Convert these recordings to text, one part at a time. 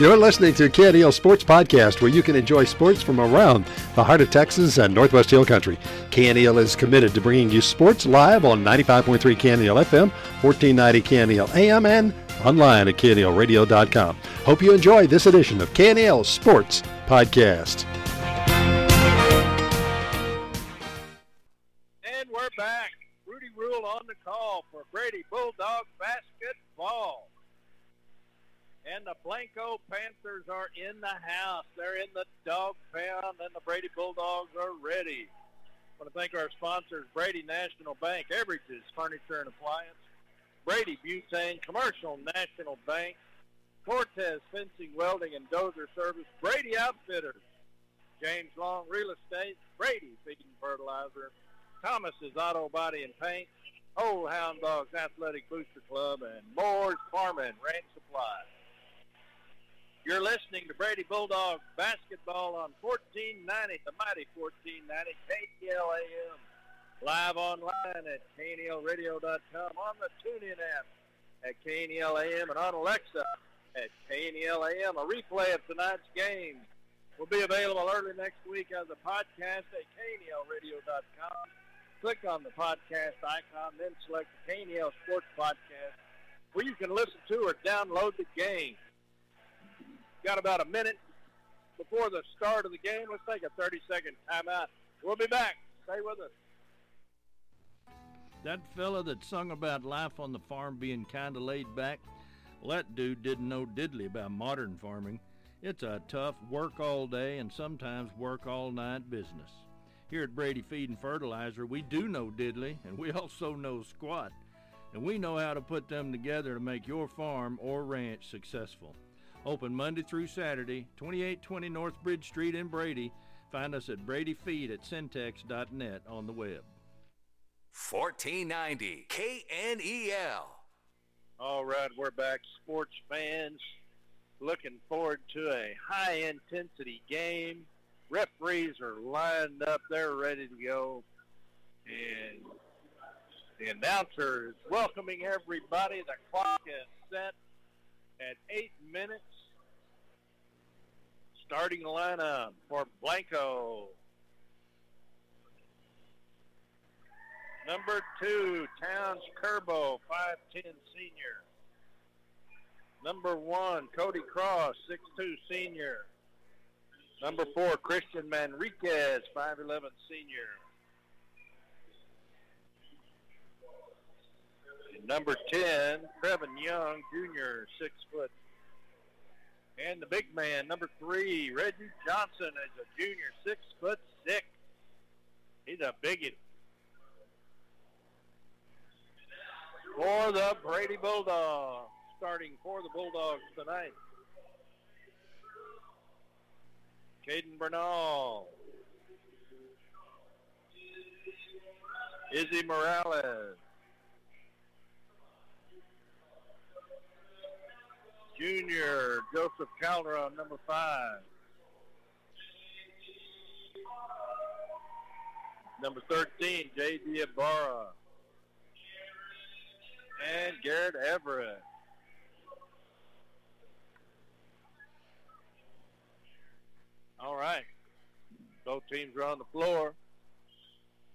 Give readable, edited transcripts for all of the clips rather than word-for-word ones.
You're listening to KNEL Sports Podcast, where you can enjoy sports from around the heart of Texas and Northwest Hill Country. KNEL is committed to bringing you sports live on 95.3 KNEL FM, 1490 KNEL AM, and online at KNELradio.com. Hope you enjoy this edition of KNEL Sports Podcast. And we're back. Rudy Rule on the call for Brady Bulldog basketball. And the Blanco Panthers are in the house. They're in the dog pound, and the Brady Bulldogs are ready. I want to thank our sponsors, Brady National Bank, Everage's Furniture and Appliance, Brady Butane, Commercial National Bank, Cortez Fencing, Welding, and Dozer Service, Brady Outfitters, James Long Real Estate, Brady Feed and Fertilizer, Thomas's Auto Body and Paint, Old Hound Dogs Athletic Booster Club, and Moore's Farm and Ranch Supply. You're listening to Brady Bulldogs basketball on 1490, the mighty 1490, KNEL AM, live online at KNELradio.com, on the TuneIn app at KNEL AM, and on Alexa at KNEL AM. A replay of tonight's game will be available early next week as a podcast at KNELradio.com. Click on the podcast icon, then select the KNEL Sports Podcast, where you can listen to or download the game. Got about a minute before the start of the game. Let's take a 30-second timeout. We'll be back. Stay with us. That fella that sung about life on the farm being kind of laid back, well, that dude didn't know diddly about modern farming. It's a tough work all day and sometimes work all night business. Here at Brady Feed and Fertilizer, we do know diddly, and we also know squat. And we know how to put them together to make your farm or ranch successful. Open Monday through Saturday, 2820 North Bridge Street in Brady. Find us at bradyfeed@syntex.net on the web. 1490 KNEL. All right, we're back, sports fans. Looking forward to a high-intensity game. Referees are lined up. They're ready to go. And the announcer is welcoming everybody. The clock is set at 8 minutes. Starting lineup for Blanco. Number 2, Towns Curbo, 5'10", senior. Number 1, Cody Cross, 6'2", senior. Number 4, Christian Manriquez, 5'11", senior. Number 10, Trevin Young, junior, 6 foot. And the big man, number 3, Reggie Johnson, is a junior, 6'6". He's a bigot. For the Brady Bulldogs, starting for the Bulldogs tonight, Caden Bernal, Izzy Morales, junior, Joseph Calderon, number 5. Number 13, J.D. Ibarra. And Garrett Everett. All right. Both teams are on the floor.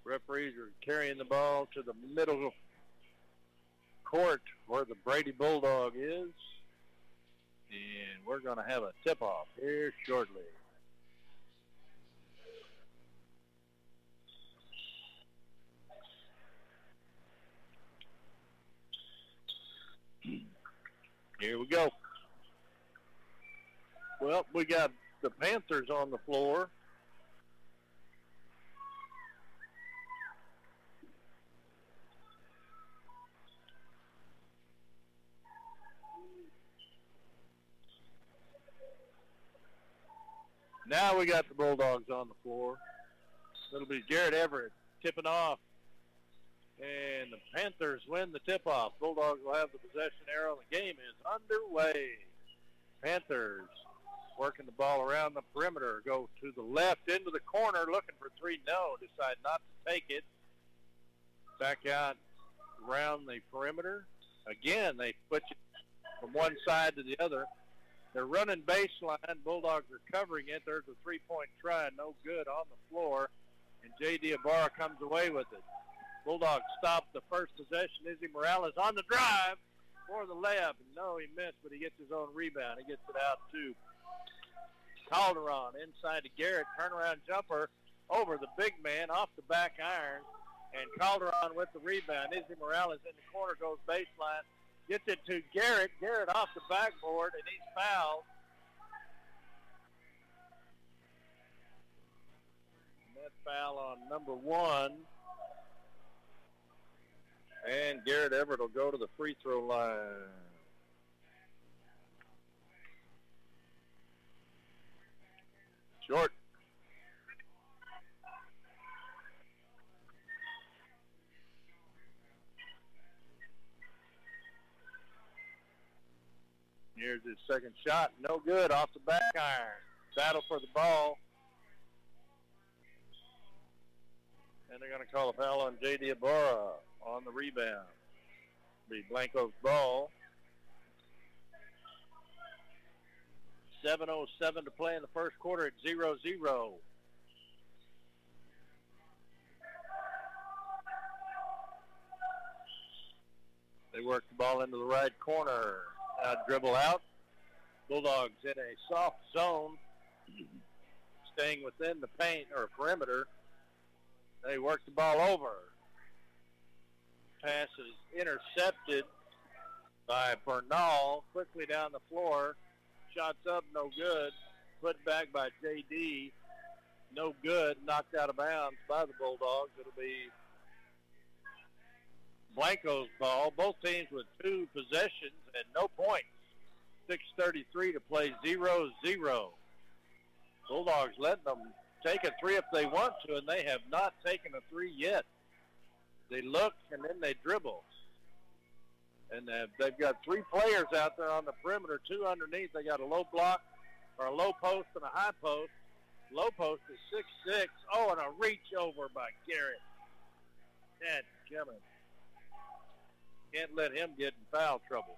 Referees are carrying the ball to the middle court where the Brady Bulldog is. And we're going to have a tip-off here shortly. Here we go. Well, we got the Panthers on the floor. Now we got the Bulldogs on the floor. It'll be Garrett Everett tipping off. And the Panthers win the tip-off. Bulldogs will have the possession arrow. The game is underway. Panthers working the ball around the perimeter. Go to the left, into the corner, looking for three. No, decide not to take it. Back out around the perimeter. Again, they put you from one side to the other. They're running baseline. Bulldogs are covering it. There's a three-point try. No good on the floor. And J.D. Ibarra comes away with it. Bulldogs stop the first possession. Izzy Morales on the drive for the layup. No, he missed, but he gets his own rebound. He gets it out to Calderon. Inside to Garrett. Turnaround jumper over the big man off the back iron. And Calderon with the rebound. Izzy Morales in the corner, goes baseline. Gets it to Garrett. Garrett off the backboard, and he's fouled. And that foul on number one. And Garrett Everett will go to the free throw line. Short. Here's his second shot. No good off the back iron. Battle for the ball. And they're going to call a foul on J.D. Ibarra on the rebound. Be Blanco's ball. 7:07 to play in the first quarter at 0-0. They work the ball into the right corner. Dribble out. Bulldogs in a soft zone, staying within the paint or perimeter. They work the ball over. Pass is intercepted by Bernal. Quickly down the floor. Shots up, no good. Put back by J.D. No good. Knocked out of bounds by the Bulldogs. It'll be Blanco's ball. Both teams with two possessions and no points. 6:33 to play, 0-0. Bulldogs letting them take a three if they want to, and they have not taken a three yet. They look, and then they dribble. And they've got three players out there on the perimeter, two underneath. They got a low block, or a low post and a high post. Low post is 6'6". Oh, and a reach over by Garrett. That's coming. Can't let him get in foul trouble.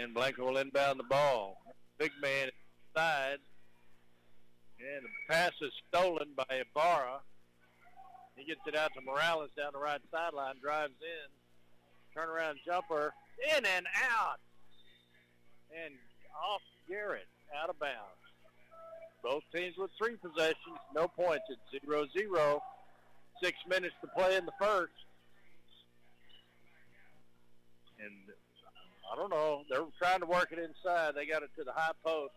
And Blanco will inbound the ball. Big man inside. And the pass is stolen by Ibarra. He gets it out to Morales down the right sideline. Drives in. Turnaround jumper. In and out. And off Garrett. Out of bounds. Both teams with three possessions, no points. It's 0-0. 6 minutes to play in the first. And I don't know. They're trying to work it inside. They got it to the high post.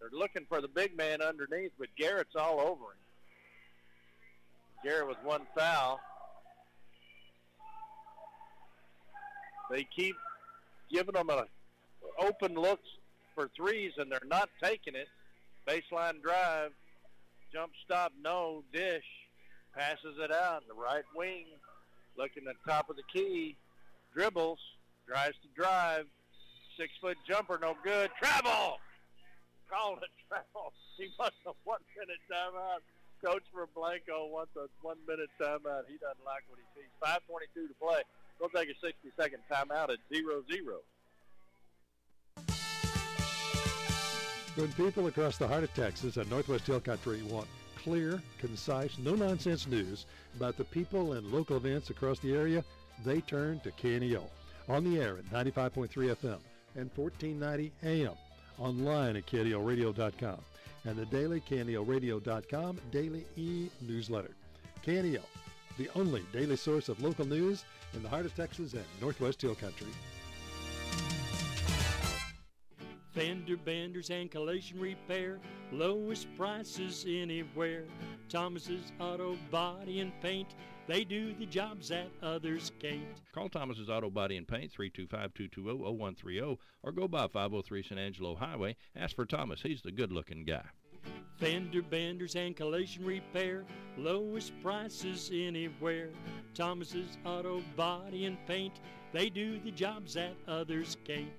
They're looking for the big man underneath, but Garrett's all over him. Garrett with one foul. They keep giving them an open looks for threes, and they're not taking it. Baseline drive, jump stop, no, dish, passes it out. The right wing, looking at the top of the key, dribbles, drives to drive, 6-foot jumper, no good, travel! Called it travel. He wants a 1-minute timeout. Coach for Blanco wants a 1-minute timeout. He doesn't like what he sees. 5:22 to play. We'll take a 60-second timeout at 0-0. When people across the heart of Texas and Northwest Hill Country want clear, concise, no-nonsense news about the people and local events across the area, they turn to KNEL. On the air at 95.3 FM and 1490 AM. Online at KNELradio.com. And the daily KNELradio.com daily e-newsletter. KNEL, the only daily source of local news in the heart of Texas and Northwest Hill Country. Fender benders and collision repair, lowest prices anywhere. Thomas's Auto Body and Paint, they do the jobs that others can't. Call Thomas's Auto Body and Paint, 325-220-0130, or go by 503 San Angelo Highway. Ask for Thomas, he's the good-looking guy. Fender benders and collision repair, lowest prices anywhere. Thomas's Auto Body and Paint, they do the jobs that others can't.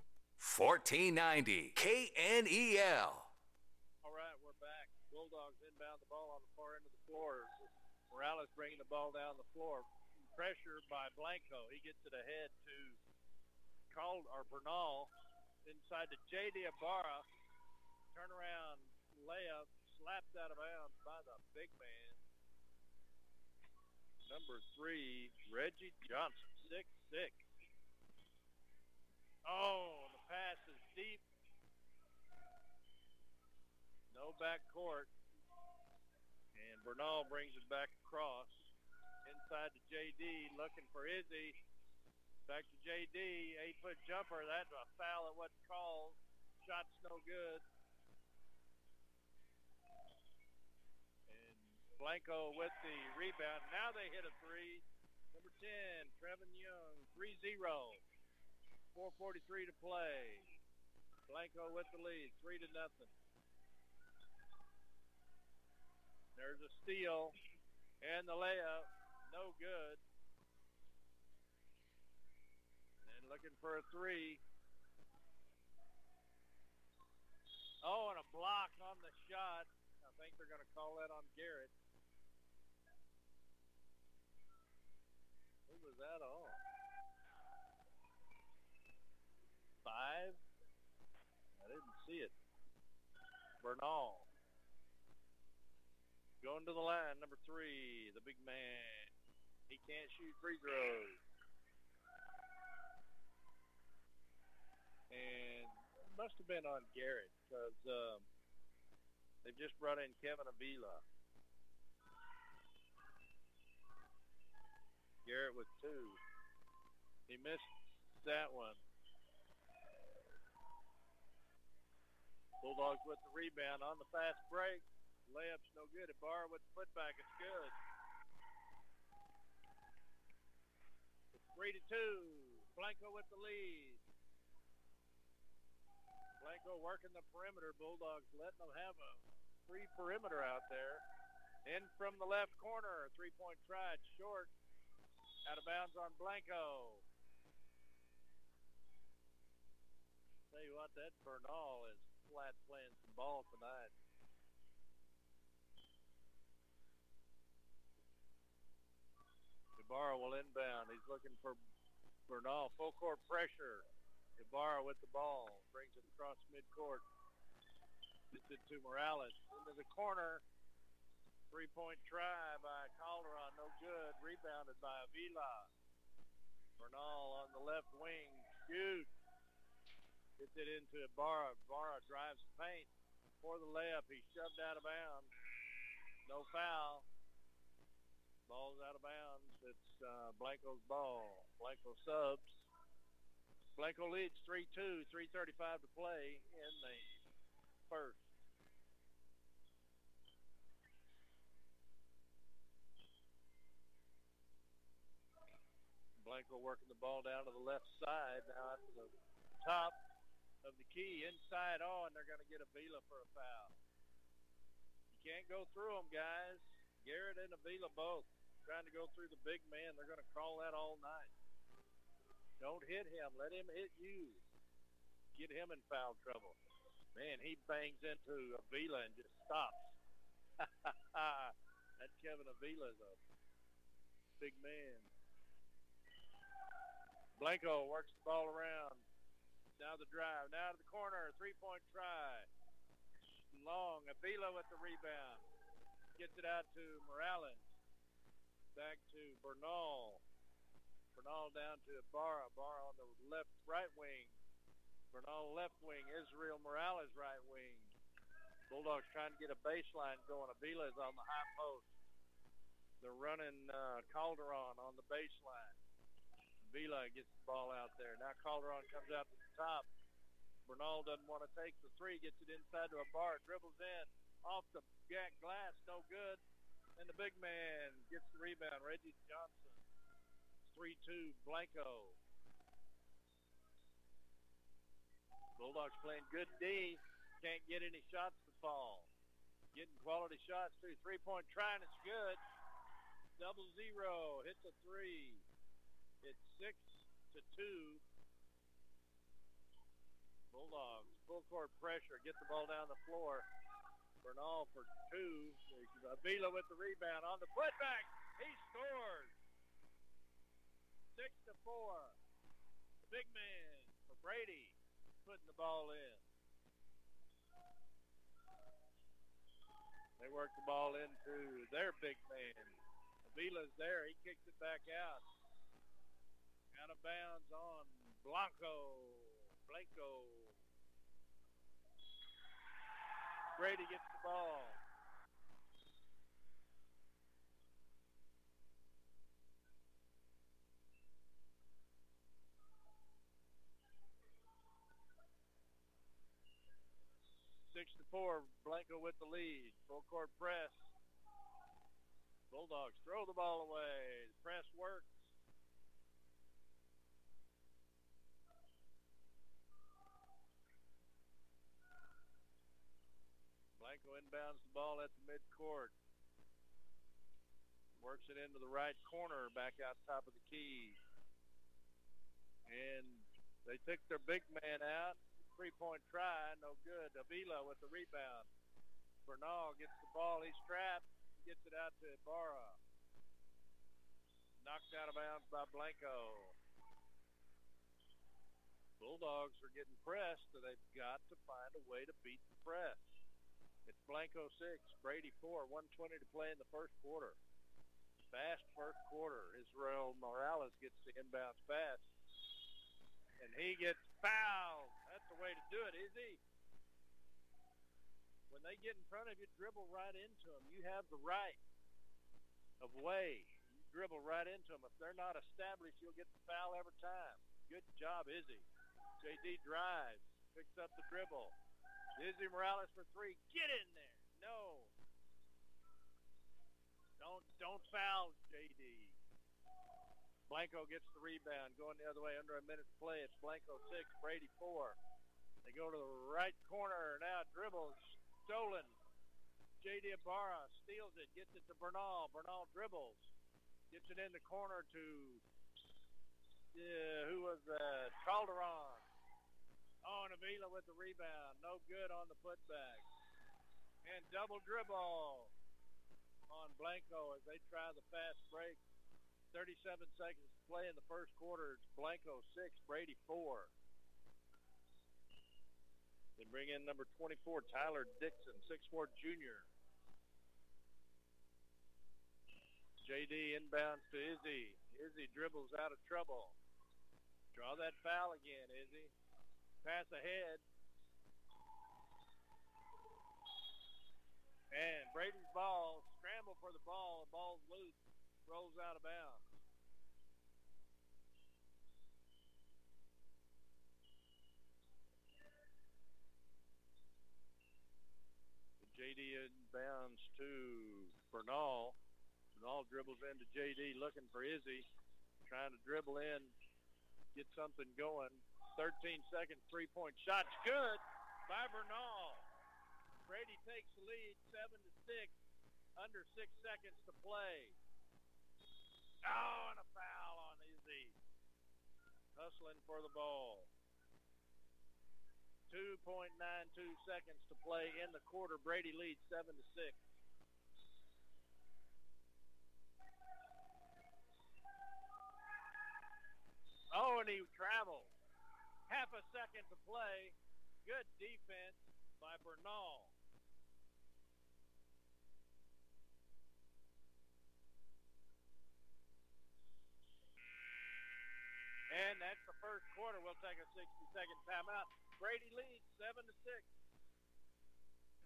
1490 KNEL. All right, we're back. Bulldogs inbound the ball on the far end of the floor. Morales bringing the ball down the floor. pressure by Blanco. He gets it ahead to Bernal inside to J.D. Ibarra. Turnaround layup slapped out of bounds by the big man. Number 3, Reggie Johnson, 6'6". Oh, the pass is deep. No backcourt. And Bernal brings it back across. Inside to J.D., looking for Izzy. Back to J.D., 8-foot jumper. That's a foul that wasn't called. Shot's no good. And Blanco with the rebound. Now they hit a three. Number 10, Trevin Young, 3-0. 4:43 to play. Blanco with the lead, 3-0. There's a steal and the layup, no good. And looking for a three. Oh, and a block on the shot. I think they're going to call that on Garrett. Who was that on? 5? I didn't see it. Bernal. Going to the line, number 3, the big man. He can't shoot free throws. And it must have been on Garrett because they've just brought in Kevin Avila. Garrett with 2. He missed that one. Bulldogs with the rebound on the fast break. Layup's no good. Ibarra with the putback. It's good. It's 3-2. Blanco with the lead. Blanco working the perimeter. Bulldogs letting them have a free perimeter out there. In from the left corner. 3-point try. It's short. Out of bounds on Blanco. Tell you what, that Bernal is flat playing some ball tonight. Ibarra will inbound. He's looking for Bernal. Full court pressure. Ibarra with the ball. Brings it across midcourt. Gets it to Morales. Into the corner. 3-point try by Calderon. No good. Rebounded by Avila. Bernal on the left wing. Shoot. Gets it into Ibarra. Ibarra drives the paint for the layup. He's shoved out of bounds. No foul. Ball's out of bounds. It's Blanco's ball. Blanco subs. Blanco leads 3-2, 3:35 to play in the first. Blanco working the ball down to the left side, now out to the top of the key, inside on. They're going to get Avila for a foul. You can't go through them, guys. Garrett and Avila both trying to go through the big man. They're going to call that all night. Don't hit him. Let him hit you. Get him in foul trouble. Man, he bangs into Avila and just stops. That Kevin Avila is a big man. Blanco works the ball around. Now the drive. Now to the corner. 3-point try. Long. Avila with the rebound. Gets it out to Morales. Back to Bernal. Bernal down to Ibarra. Ibarra on the left, right wing. Bernal left wing. Israel Morales right wing. Bulldogs trying to get a baseline going. Avila is on the high post. They're running Calderon on the baseline. Avila gets the ball out there. Now Calderon comes out to the top. Bernal doesn't want to take the three. Gets it inside to Ibarra. Dribbles in. Off the glass. No good. And the big man gets the rebound. Reggie Johnson. 3-2 Blanco. Bulldogs playing good D. Can't get any shots to fall. Getting quality shots too. 3-point try and it's good. 0-0. Hits a three. It's 6-2. Bulldogs. Full court pressure. Get the ball down the floor. Bernal for 2. Avila with the rebound on the putback. He scores. 6-4. The big man for Brady putting the ball in. They work the ball into their big man. Avila's there. He kicks it back out. Out of bounds on Blanco. Brady gets the ball. Six to four, Blanco with the lead. Full court press. Bulldogs throw the ball away. The press works. Blanco inbounds the ball at the midcourt. Works it into the right corner, back out top of the key. And they took their big man out. 3-point try, no good. Avila with the rebound. Bernal gets the ball. He's trapped. Gets it out to Ibarra. Knocked out of bounds by Blanco. Bulldogs are getting pressed, so they've got to find a way to beat the press. It's Blanco 6, Brady 4, 1:20 to play in the first quarter. Fast first quarter. Israel Morales gets the inbounds pass, and he gets fouled. That's the way to do it, Izzy. When they get in front of you, dribble right into them. You have the right of way. You dribble right into them. If they're not established, you'll get the foul every time. Good job, Izzy. J.D. drives, picks up the dribble. Izzy Morales for three. Get in there. No. Don't foul, J.D. Blanco gets the rebound. Going the other way, under a minute to play. It's Blanco 6, Brady 4. They go to the right corner. Now dribbles stolen. J.D. Ibarra steals it. Gets it to Bernal. Bernal dribbles. Gets it in the corner to Calderon. Oh, and Avila with the rebound. No good on the putback. And double dribble on Blanco as they try the fast break. 37 seconds to play in the first quarter. It's Blanco 6, Brady 4. They bring in number 24, Tyler Dixon, 6'4 junior. J.D. inbounds to Izzy. Izzy dribbles out of trouble. Draw that foul again, Izzy. Pass ahead. And Brady's ball, scramble for the ball. The ball's loose. Rolls out of bounds. J.D. inbounds to Bernal. Bernal dribbles into J.D. looking for Izzy. Trying to dribble in, get something going. 13-second three-point shot's good by Bernal. Brady takes the lead, 7-6, under 6 seconds to play. Oh, and a foul on Izzy. Hustling for the ball. 2.92 seconds to play in the quarter. Brady leads 7-6. Oh, and he travels. Half a second to play. Good defense by Bernal. And that's the first quarter. We'll take a 60-second timeout. Brady leads 7-6.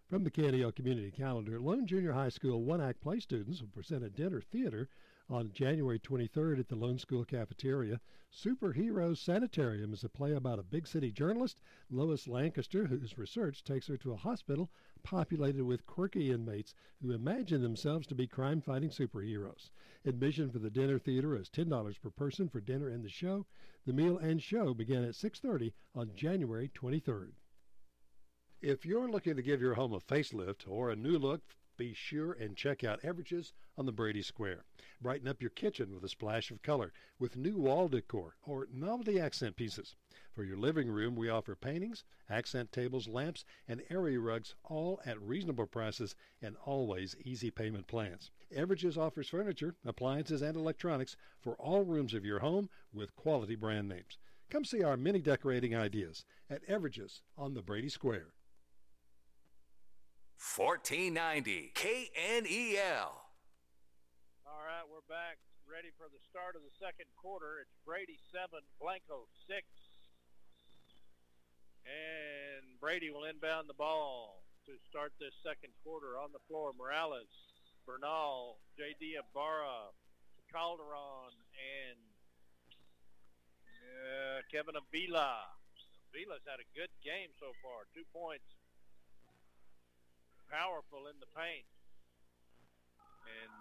From the KNEL Community Calendar, Lone Junior High School One Act Play students will present a dinner theater on January 23rd at the Lone School Cafeteria. Superhero Sanitarium is a play about a big city journalist, Lois Lancaster, whose research takes her to a hospital populated with quirky inmates who imagine themselves to be crime-fighting superheroes. Admission for the dinner theater is $10 per person for dinner and the show. The meal and show begin at 6:30 on January 23rd. If you're looking to give your home a facelift or a new look be sure and check out Everage's on the Brady Square. Brighten up your kitchen with a splash of color with new wall decor or novelty accent pieces. For your living room, we offer paintings, accent tables, lamps, and area rugs, all at reasonable prices and always easy payment plans. Everage's offers furniture, appliances, and electronics for all rooms of your home with quality brand names. Come see our many decorating ideas at Everage's on the Brady Square. 1490 KNEL. All right, we're back, ready for the start of the second quarter. It's Brady 7, Blanco 6. And Brady will inbound the ball to start this second quarter. On the floor, Morales, Bernal, J.D. Ibarra, Calderon, and Kevin Avila. Avila's had a good game so far, 2 points. Powerful in the paint. And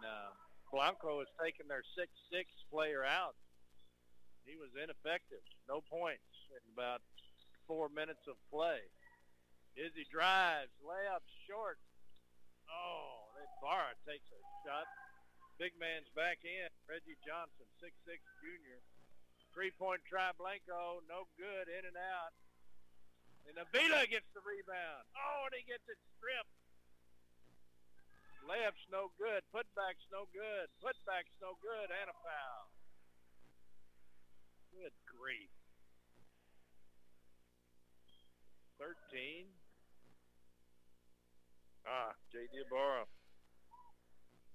Blanco has taken their 6-6 player out. He was ineffective. No points in about 4 minutes of play. Izzy drives, layup short. Oh, Barra takes a shot. Big man's back in. Reggie Johnson, 6'6 junior. Three-point try, Blanco. No good, in and out. And Avila gets the rebound. Oh, and he gets it stripped. Layup's no good. Putback's no good. Putback's no good. And a foul. Good grief. 13. J.D. Ibarra.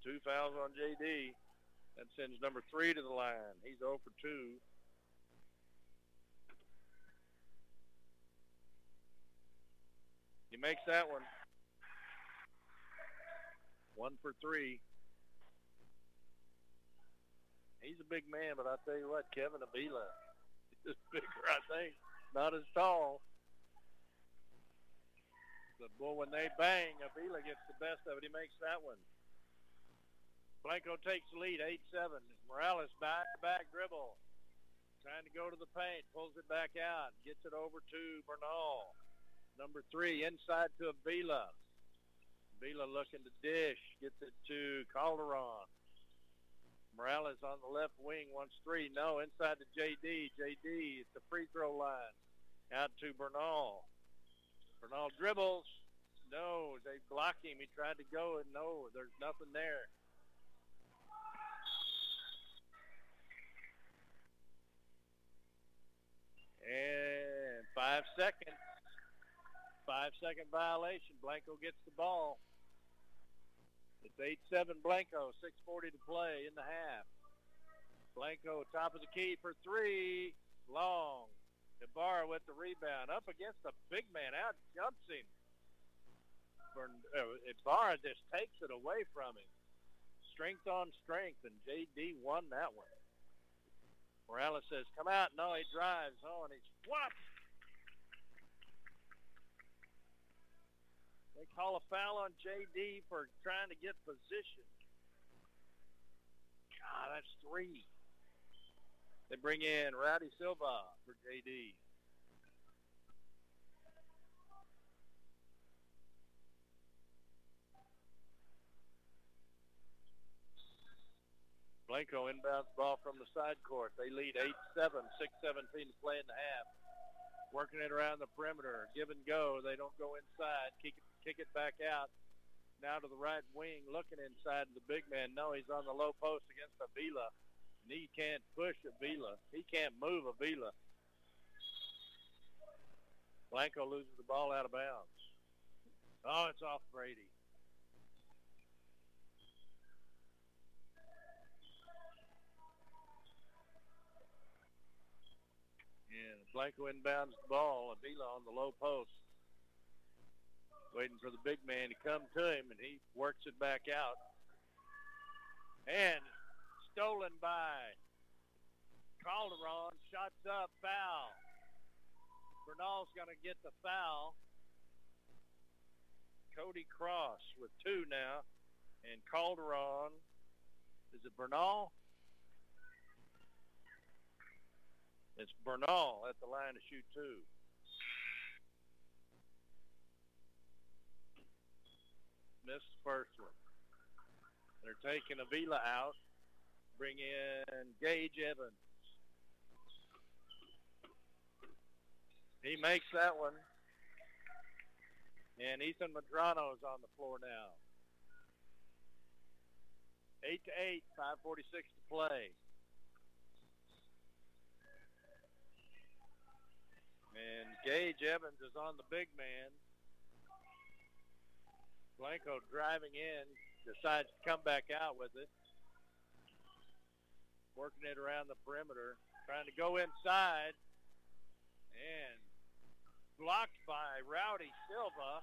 2 fouls on J.D. That sends number 3 to the line. He's 0 for 2. He makes that one. 1 for 3. He's a big man, but I tell you what, Kevin Avila is bigger, I think. Not as tall. But, boy, when they bang, Avila gets the best of it. He makes that one. Blanco takes the lead, 8-7. Morales back dribble. Trying to go to the paint. Pulls it back out. Gets it over to Bernal. Number 3, inside to Avila. Avila looking to dish. Gets it to Calderon. Morales on the left wing, wants 3. No, inside to J.D. J.D. at the free throw line. Out to Bernal. Bernal dribbles. No, they block him. He tried to go, and no, there's nothing there. And 5 seconds. 5-second violation. Blanco gets the ball. It's 8-7 Blanco, 6:40 to play in the half. Blanco, top of the key for 3. Long. Ibarra with the rebound. Up against the big man. Out jumps him. Ibarra just takes it away from him. Strength on strength, and J.D. won that one. Morales says, come out. No, he drives. Oh, and he's whopped. They call a foul on J.D. for trying to get position. God, that's 3. They bring in Rowdy Silva for J.D. Blanco inbounds ball from the side court. They lead 8-7, 6:17 to play in the half. Working it around the perimeter. Give and go. They don't go inside. Kick it back out. Now to the right wing, looking inside to the big man. No, he's on the low post against Avila. And he can't push Avila. He can't move Avila. Blanco loses the ball out of bounds. Oh, it's off Brady. Yeah, Blanco inbounds the ball. Avila on the low post. Waiting for the big man to come to him, and he works it back out. And stolen by Calderon. Shots up, foul. Bernal's going to get the foul. Cody Cross with 2 now. And Calderon. Is it Bernal? It's Bernal at the line to shoot 2. missed the first one. They're taking Avila out. Bring in Gage Evans. He makes that one. And Ethan Medrano is on the floor now. 8-8, 5:46 to play. And Gage Evans is on the big man. Blanco driving in, decides to come back out with it. Working it around the perimeter, trying to go inside. And blocked by Rowdy Silva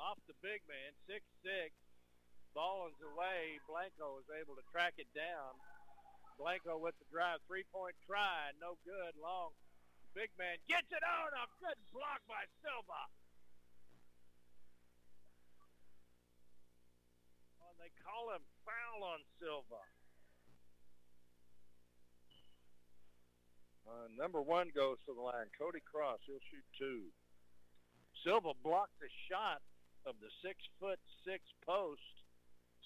off the big man, 6'6". Ball is away. Blanco is able to track it down. Blanco with the drive, three-point try, no good. Long, big man gets it on. A good block by Silva. Oh, they call him foul on Silva. Number one goes to the line. Cody Cross, he'll shoot two. Silva blocked the shot of the 6'6" post,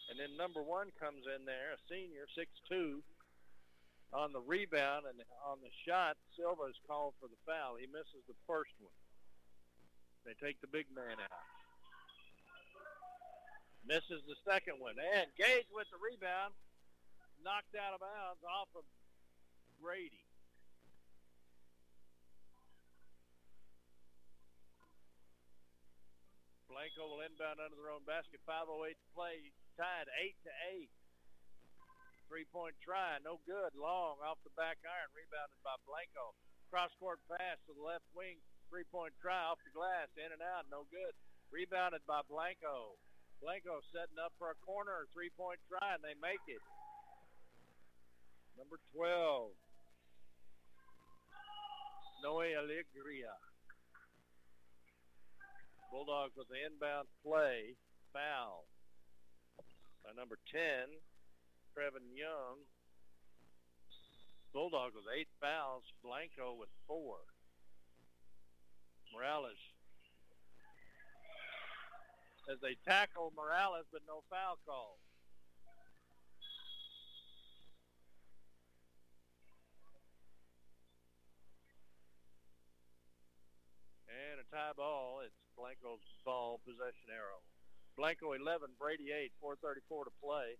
and then number one comes in there, a senior, 6'2", on the rebound and on the shot. Silva is called for the foul. He misses the first one. They take the big man out. Misses the second one. And Gage with the rebound, knocked out of bounds off of Brady. Blanco will inbound under their own basket. 5:08 to play. Tied 8-8. Three-point try. No good. Long off the back iron. Rebounded by Blanco. Cross-court pass to the left wing. Three-point try off the glass. In and out. No good. Rebounded by Blanco. Blanco setting up for a corner. Three-point try, and they make it. Number 12. Noe Alegria. Bulldogs with the inbound play, foul. By number 10, Trevin Young. Bulldogs with 8 fouls, Blanco with 4. Morales, as they tackle Morales, but no foul call. And a tie ball. It's Blanco's ball, possession arrow. Blanco 11, Brady 8, 4:34 to play.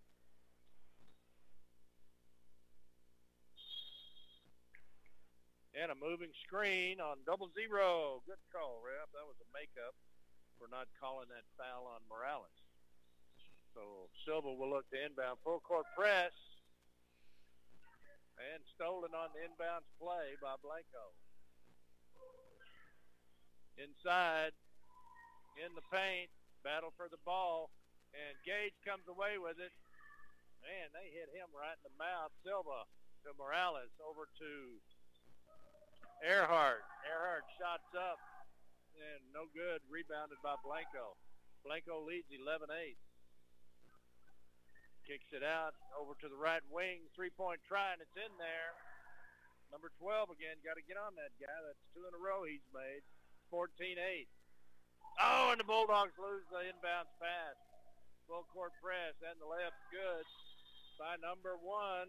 And a moving screen on 0-0. Good call, ref. That was a makeup for not calling that foul on Morales. So Silva will look to inbound. Full court press. And stolen on the inbounds play by Blanco. Inside, in the paint, battle for the ball, and Gage comes away with it. Man, they hit him right in the mouth. Silva to Morales, over to Earhart. Earhart shots up, and no good, rebounded by Blanco. Blanco leads 11-8. Kicks it out, over to the right wing, three-point try, and it's in there. Number 12 again, got to get on that guy. That's two in a row he's made. 14-8. Oh, and the Bulldogs lose the inbounds pass. Full court press and the layup's good by number one.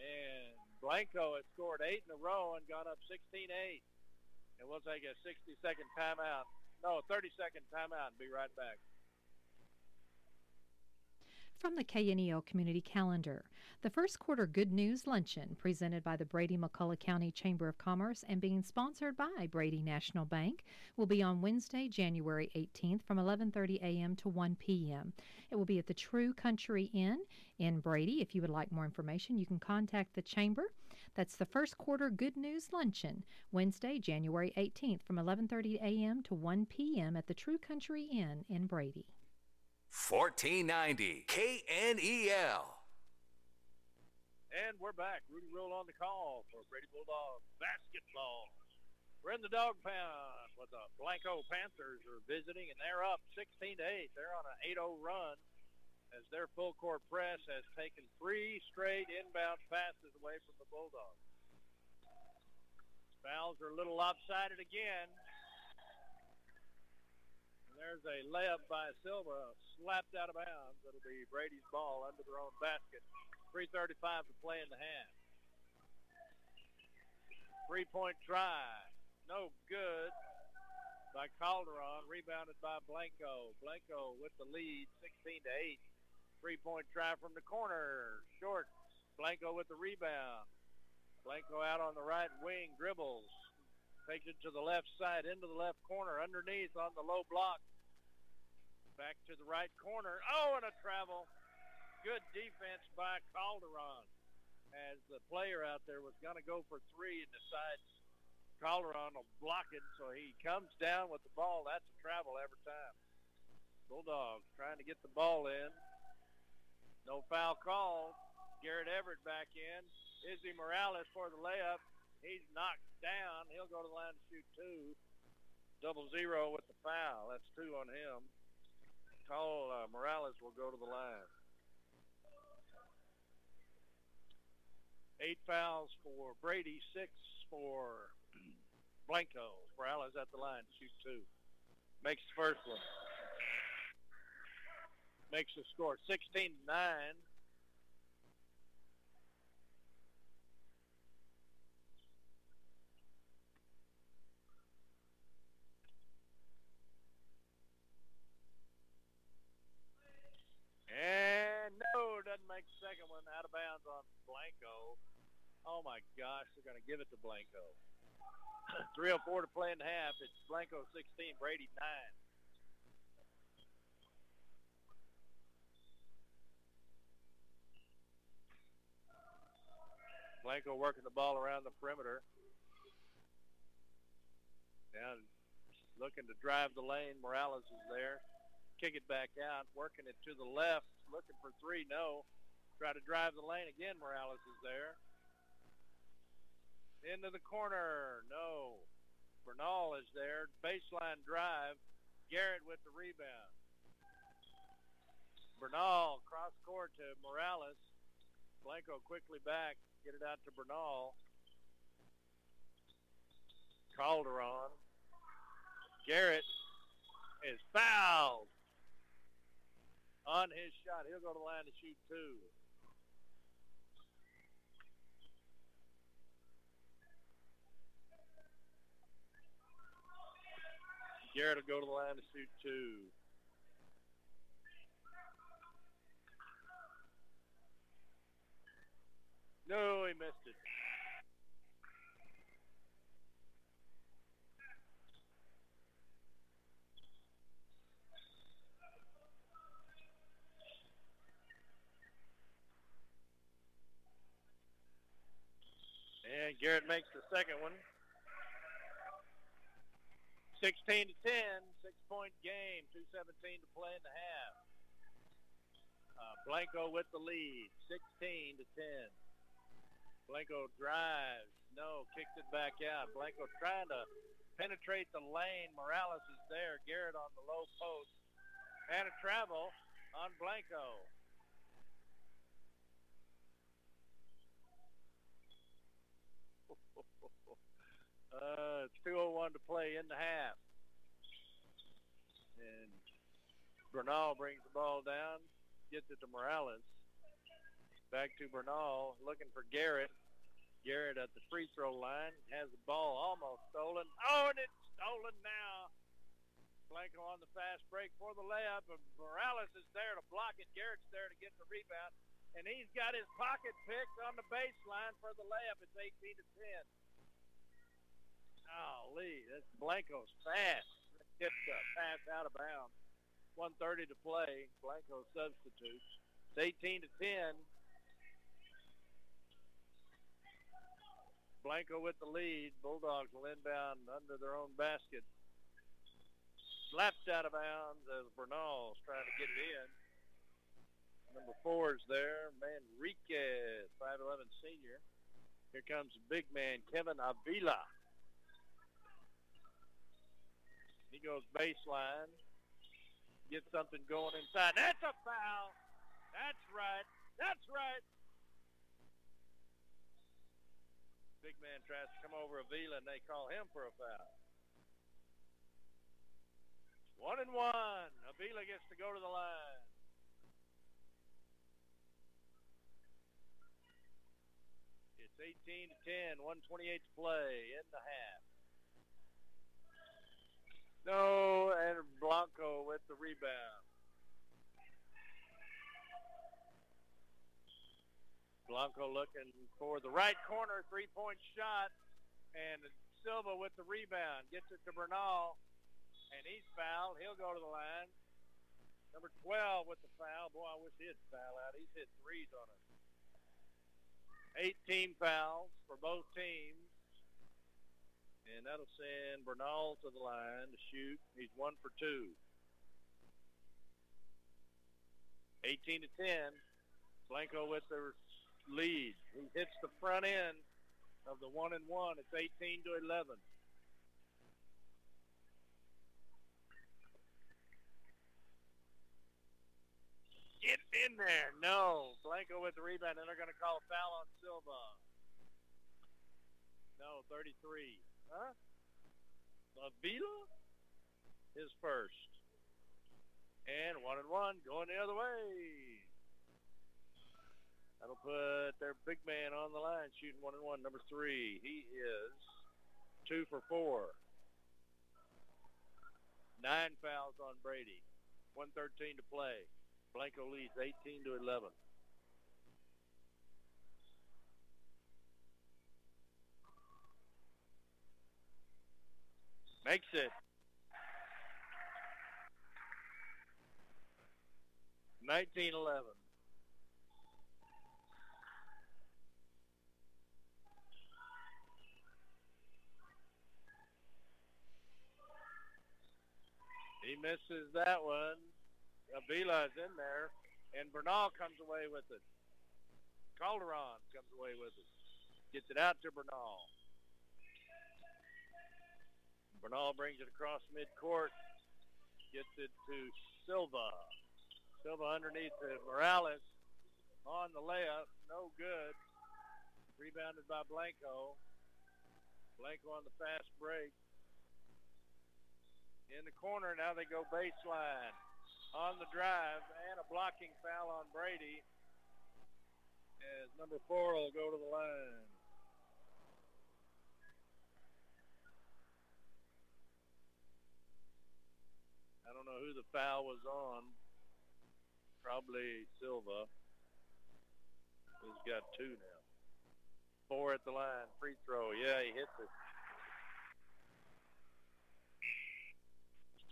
And Blanco has scored 8 in a row and got up 16-8. And we'll take a 60-second timeout. No, 30-second timeout and be right back. From the KNEL Community Calendar, the first quarter Good News Luncheon presented by the Brady-McCullough County Chamber of Commerce and being sponsored by Brady National Bank will be on Wednesday, January 18th from 11:30 a.m. to 1 p.m. It will be at the True Country Inn in Brady. If you would like more information, you can contact the Chamber. That's the first quarter Good News Luncheon, Wednesday, January 18th from 11:30 a.m. to 1 p.m. at the True Country Inn in Brady. 1490 KNEL. And we're back. Rudy Rule on the call for Brady Bulldogs basketball. We're in the dog pound with the Blanco Panthers are visiting, and they're up 16-8. They're on an 8-0 run as their full court press has taken 3 straight inbound passes away from the Bulldogs. Fouls are a little lopsided again. There's a layup by Silva, slapped out of bounds. It'll be Brady's ball under their own basket. 3:35 to play in the half. Three-point try. No good by Calderon. Rebounded by Blanco. Blanco with the lead, 16-8. Three-point try from the corner. Short. Blanco with the rebound. Blanco out on the right wing, dribbles. Takes it to the left side, into the left corner, underneath on the low block. Back to the right corner. Oh, and a travel. Good defense by Calderon. As the player out there was going to go for three and decides Calderon will block it, so he comes down with the ball. That's a travel every time. Bulldogs trying to get the ball in. No foul call. Garrett Everett back in. Izzy Morales for the layup. He's knocked down. He'll go to the line to shoot two. 0-0 with the foul. That's two on him. Call Morales will go to the line. 8 fouls for Brady, 6 for Blanco. Morales at the line to shoot two. Makes the first one. Makes the score 16-9. And no, doesn't make the second one. Out of bounds on Blanco. Oh, my gosh, they're going to give it to Blanco. 3:04 to play in the half. It's Blanco 16, Brady 9. Blanco working the ball around the perimeter. Now looking to drive the lane. Morales is there. Kick it back out, working it to the left, looking for three, no. Try to drive the lane again, Morales is there. Into the corner, no. Bernal is there, baseline drive. Garrett with the rebound. Bernal, cross court to Morales. Blanco quickly back, get it out to Bernal. Calderon. Garrett is fouled on his shot. He'll go to the line to shoot two. Garrett will go to the line to shoot two. No, he missed it. And Garrett makes the second one. 16-10, 6-point game, 2:17 to play in the half. Blanco with the lead, 16-10. Blanco drives, no, kicks it back out. Blanco trying to penetrate the lane. Morales is there. Garrett on the low post. And a travel on Blanco. It's 2:01 to play in the half. And Bernal brings the ball down, gets it to Morales. Back to Bernal, looking for Garrett. Garrett at the free throw line, has the ball almost stolen. Oh, and it's stolen now. Blanco on the fast break for the layup, and Morales is there to block it. Garrett's there to get the rebound, and he's got his pocket picked on the baseline for the layup. It's 18-10. Golly, that's Blanco's fast. Tipped up, pass out of bounds. 1:30 to play. Blanco substitutes. It's 18-10. Blanco with the lead. Bulldogs will inbound under their own basket. Slapped out of bounds as Bernal's trying to get it in. Number 4 is there, Manriquez, 5'11 senior. Here comes the big man, Kevin Avila. He goes baseline, gets something going inside. That's a foul. That's right. Big man tries to come over Avila, and they call him for a foul. 1-1. Avila gets to go to the line. It's 18-10, 1:28 to play in the half. No, and Blanco with the rebound. Blanco looking for the right corner, three-point shot, and Silva with the rebound. Gets it to Bernal, and he's fouled. He'll go to the line. Number 12 with the foul. Boy, I wish he'd foul out. He's hit threes on us. 18 fouls for both teams. And that'll send Bernal to the line to shoot. He's 1 for 2. 18-10. Blanco with the lead. He hits the front end of the 1-1. It's 18-11. Get in there. No. Blanco with the rebound, and they're going to call a foul on Silva. No, 33. Huh? Avila is first. And 1-1 going the other way. That'll put their big man on the line shooting 1-1. Number 3. He is 2 for 4. 9 fouls on Brady. 1:13 to play. Blanco leads 18-11. Makes it. $19-11. He misses that one. Avila is in there, and Bernal comes away with it. Calderon comes away with it. Gets it out to Bernal. Bernal brings it across midcourt. Gets it to Silva. Silva underneath to Morales on the layup. No good. Rebounded by Blanco. Blanco on the fast break. In the corner, now they go baseline. On the drive, and a blocking foul on Brady. As number 4 will go to the line. I don't know who the foul was on. Probably Silva. He's got 2 now. 4 at the line. Free throw. Yeah, he hits it.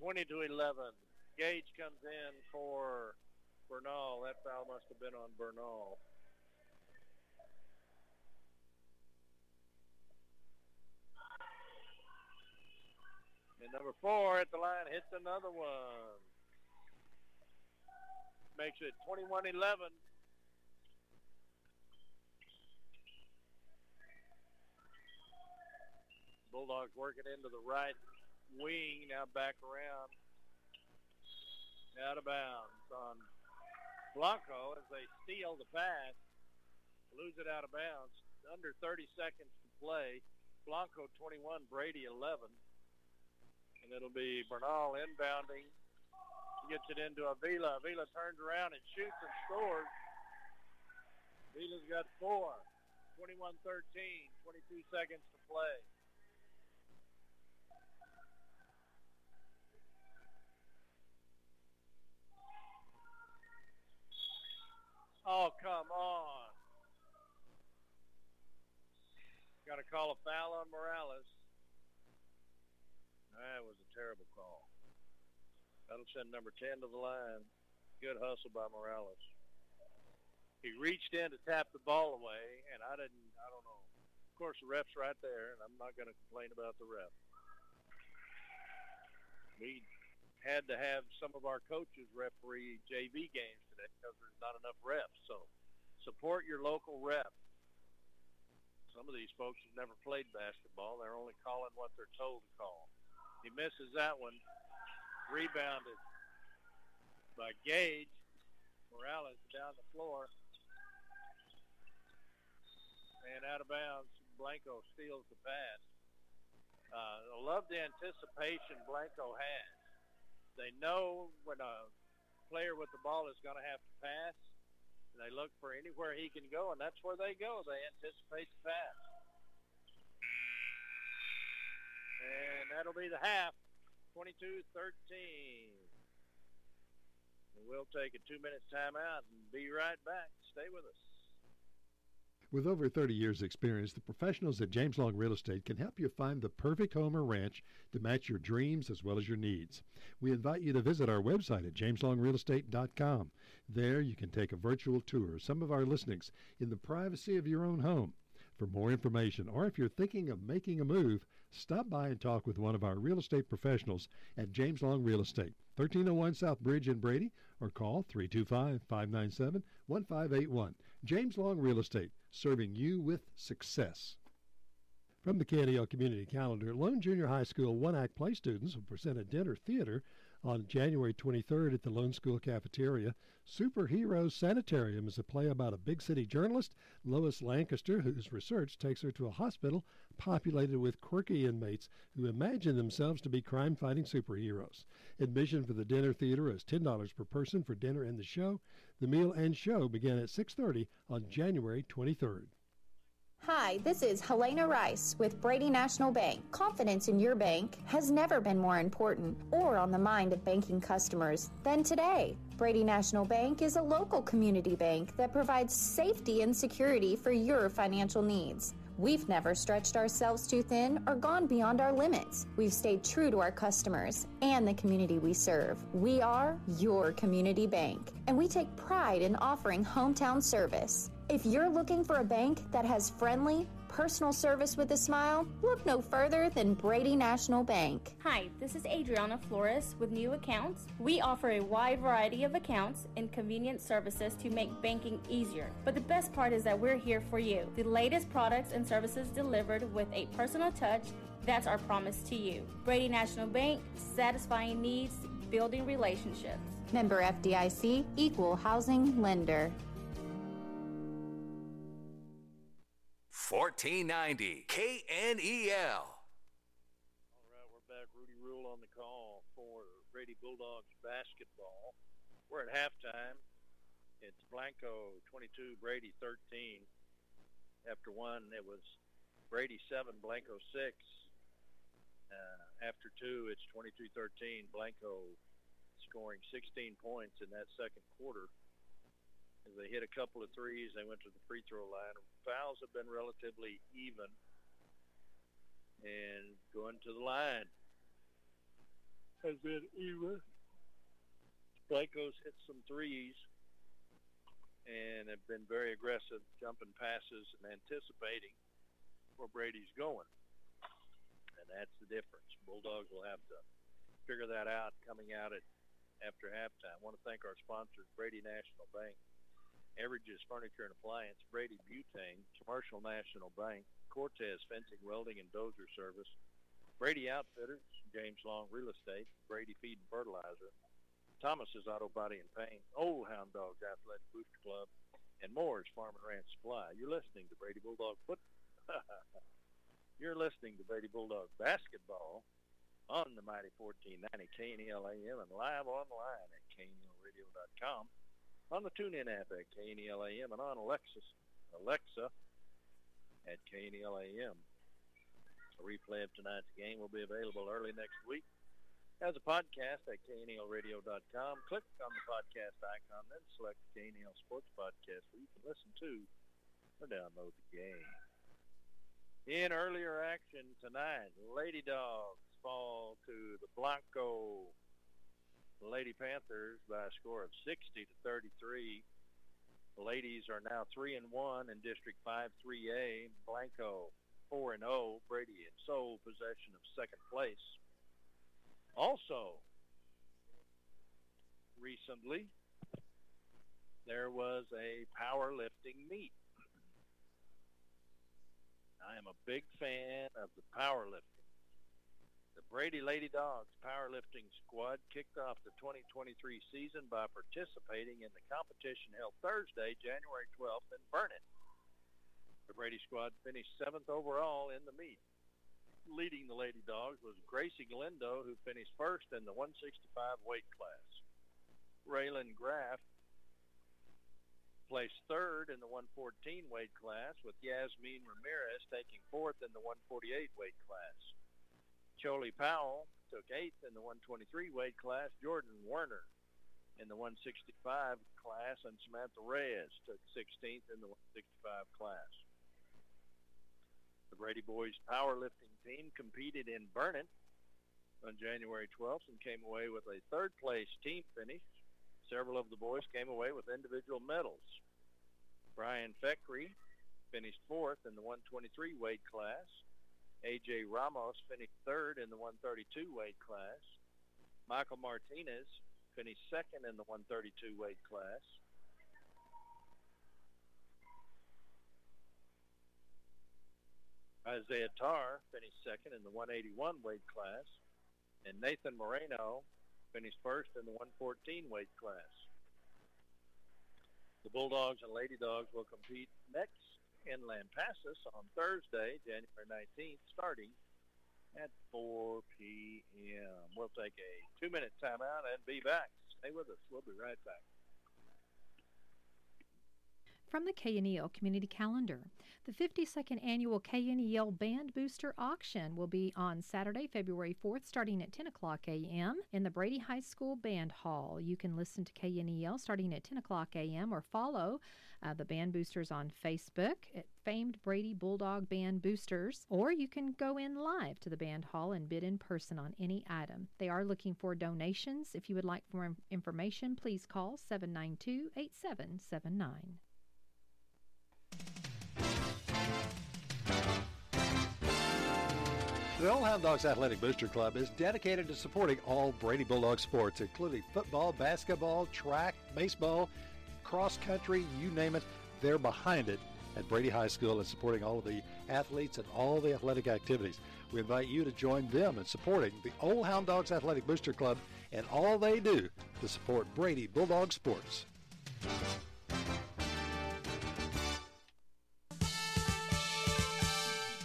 20-11. Gage comes in for Bernal. That foul must have been on Bernal. And number 4 at the line hits another one. Makes it 21-11. Bulldogs working into the right wing, now back around, out of bounds on Blanco as they steal the pass, lose it out of bounds. Under 30 seconds to play. Blanco 21, Brady 11, and it'll be Bernal inbounding. He gets it into Avila. Avila turns around and shoots and scores. Avila's got 4. 21-13, 22 seconds to play. Oh, come on. Got to call a foul on Morales. That was a terrible call. That'll send number 10 to the line. Good hustle by Morales. He reached in to tap the ball away, and I don't know. Of course, the ref's right there, and I'm not going to complain about the ref. We had to have some of our coaches referee JV games today because there's not enough refs. So support your local ref. Some of these folks have never played basketball. They're only calling what they're told to call. He misses that one. Rebounded by Gage. Morales down the floor. And out of bounds, Blanco steals the pass. I love the anticipation Blanco had. They know when a player with the ball is going to have to pass. They look for anywhere he can go, and that's where they go. They anticipate the pass. And that'll be the half, 22-13. We'll take a 2-minute timeout and be right back. Stay with us. With over 30 years' experience, the professionals at James Long Real Estate can help you find the perfect home or ranch to match your dreams as well as your needs. We invite you to visit our website at jameslongrealestate.com. There you can take a virtual tour of some of our listings in the privacy of your own home. For more information, or if you're thinking of making a move, stop by and talk with one of our real estate professionals at James Long Real Estate, 1301 South Bridge in Brady, or call 325-597-1581. James Long Real Estate, serving you with success. From the KNEL Community Calendar, Lone Junior High School one-act play students will present a dinner theater on January 23rd at the Lone School Cafeteria. Superhero Sanitarium is a play about a big city journalist, Lois Lancaster, whose research takes her to a hospital populated with quirky inmates who imagine themselves to be crime-fighting superheroes. Admission for the dinner theater is $10 per person for dinner and the show. The meal and show begin at 6:30 on January 23rd. Hi, this is Helena Rice with Brady National Bank. Confidence in your bank has never been more important or on the mind of banking customers than today. Brady National Bank is a local community bank that provides safety and security for your financial needs. We've never stretched ourselves too thin or gone beyond our limits. We've stayed true to our customers and the community we serve. We are your community bank, and we take pride in offering hometown service. If you're looking for a bank that has friendly, personal service with a smile, look no further than Brady National Bank. Hi, this is Adriana Flores with New Accounts. We offer a wide variety of accounts and convenient services to make banking easier. But the best part is that we're here for you. The latest products and services delivered with a personal touch, that's our promise to you. Brady National Bank, satisfying needs, building relationships. Member FDIC, equal housing lender. 1490 KNEL. All right, we're back. Rudy Rule on the call for Brady Bulldogs basketball. We're at halftime. It's Blanco 22, Brady 13. After one, it was Brady 7, Blanco 6. After two, it's 22-13. Blanco scoring 16 points in that second quarter. They hit a couple of threes. They went to the free throw line. Fouls have been relatively even. And going to the line has been even. Blanco's hit some threes and have been very aggressive, jumping passes and anticipating where Brady's going. And that's the difference. Bulldogs will have to figure that out coming out at after halftime. I want to thank our sponsors, Brady National Bank, Everage's Furniture and Appliance, Brady Butane, Commercial National Bank, Cortez Fencing, Welding, and Dozer Service, Brady Outfitters, James Long Real Estate, Brady Feed and Fertilizer, Thomas's Auto Body and Paint, Old Hound Dogs Athletic Booster Club, and Moore's Farm and Ranch Supply. You're listening to Brady Bulldog Football. You're listening to Brady Bulldog Basketball on the mighty 1490 KNEL AM and live online at KNELradio.com. On the TuneIn app at KNEL AM and on Alexa at KNEL AM. A replay of tonight's game will be available early next week as a podcast at KNELradio.com. Click on the podcast icon, then select the KNEL Sports Podcast where you can listen to or download the game. In earlier action tonight, Lady Dogs fall to the Blanco Lady Panthers by a score of 60-33. The ladies are now 3-1 in District 5 3A. Blanco 4-0. Brady in sole possession of second place. Also, recently, there was a powerlifting meet. I am a big fan of the powerlifting. The Brady Lady Dogs powerlifting squad kicked off the 2023 season by participating in the competition held Thursday, January 12th in Vernon. The Brady squad finished 7th overall in the meet. leading the Lady Dogs was Gracie Glendo, who finished first in the 165 weight class. Raylan Graff placed third in the 114 weight class, with Yasmin Ramirez taking fourth in the 148 weight class. Choli Powell took eighth in the 123 weight class. Jordan Werner in the 165 class, and Samantha Reyes took 16th in the 165 class. The Brady Boys powerlifting team competed in Burnet on January 12th and came away with a third-place team finish. Several of the boys came away with individual medals. Brian Feckery finished fourth in the 123 weight class. A.J. Ramos finished third in the 132 weight class. Michael Martinez finished second in the 132 weight class. Isaiah Tarr finished second in the 181 weight class, and Nathan Moreno finished first in the 114 weight class. The Bulldogs and Lady Dogs will compete next in Lampasas on Thursday, January 19th, starting at 4 p.m. We'll take a 2-minute timeout and be back. Stay with us. We'll be right back. From the KNEL Community Calendar, the 52nd Annual KNEL Band Booster Auction will be on Saturday, February 4th, starting at 10 o'clock a.m. in the Brady High School Band Hall. You can listen to KNEL starting at 10 o'clock a.m. or follow the Band Boosters on Facebook at famed Brady Bulldog Band Boosters, or you can go in live to the Band Hall and bid in person on any item. They are looking for donations. If you would like more information, please call 792-8779. The Old Hound Dogs Athletic Booster Club is dedicated to supporting all Brady Bulldog sports, including football, basketball, track, baseball, cross country, you name it. They're behind it at Brady High School and supporting all of the athletes and all the athletic activities. We invite you to join them in supporting the Old Hound Dogs Athletic Booster Club and all they do to support Brady Bulldog sports.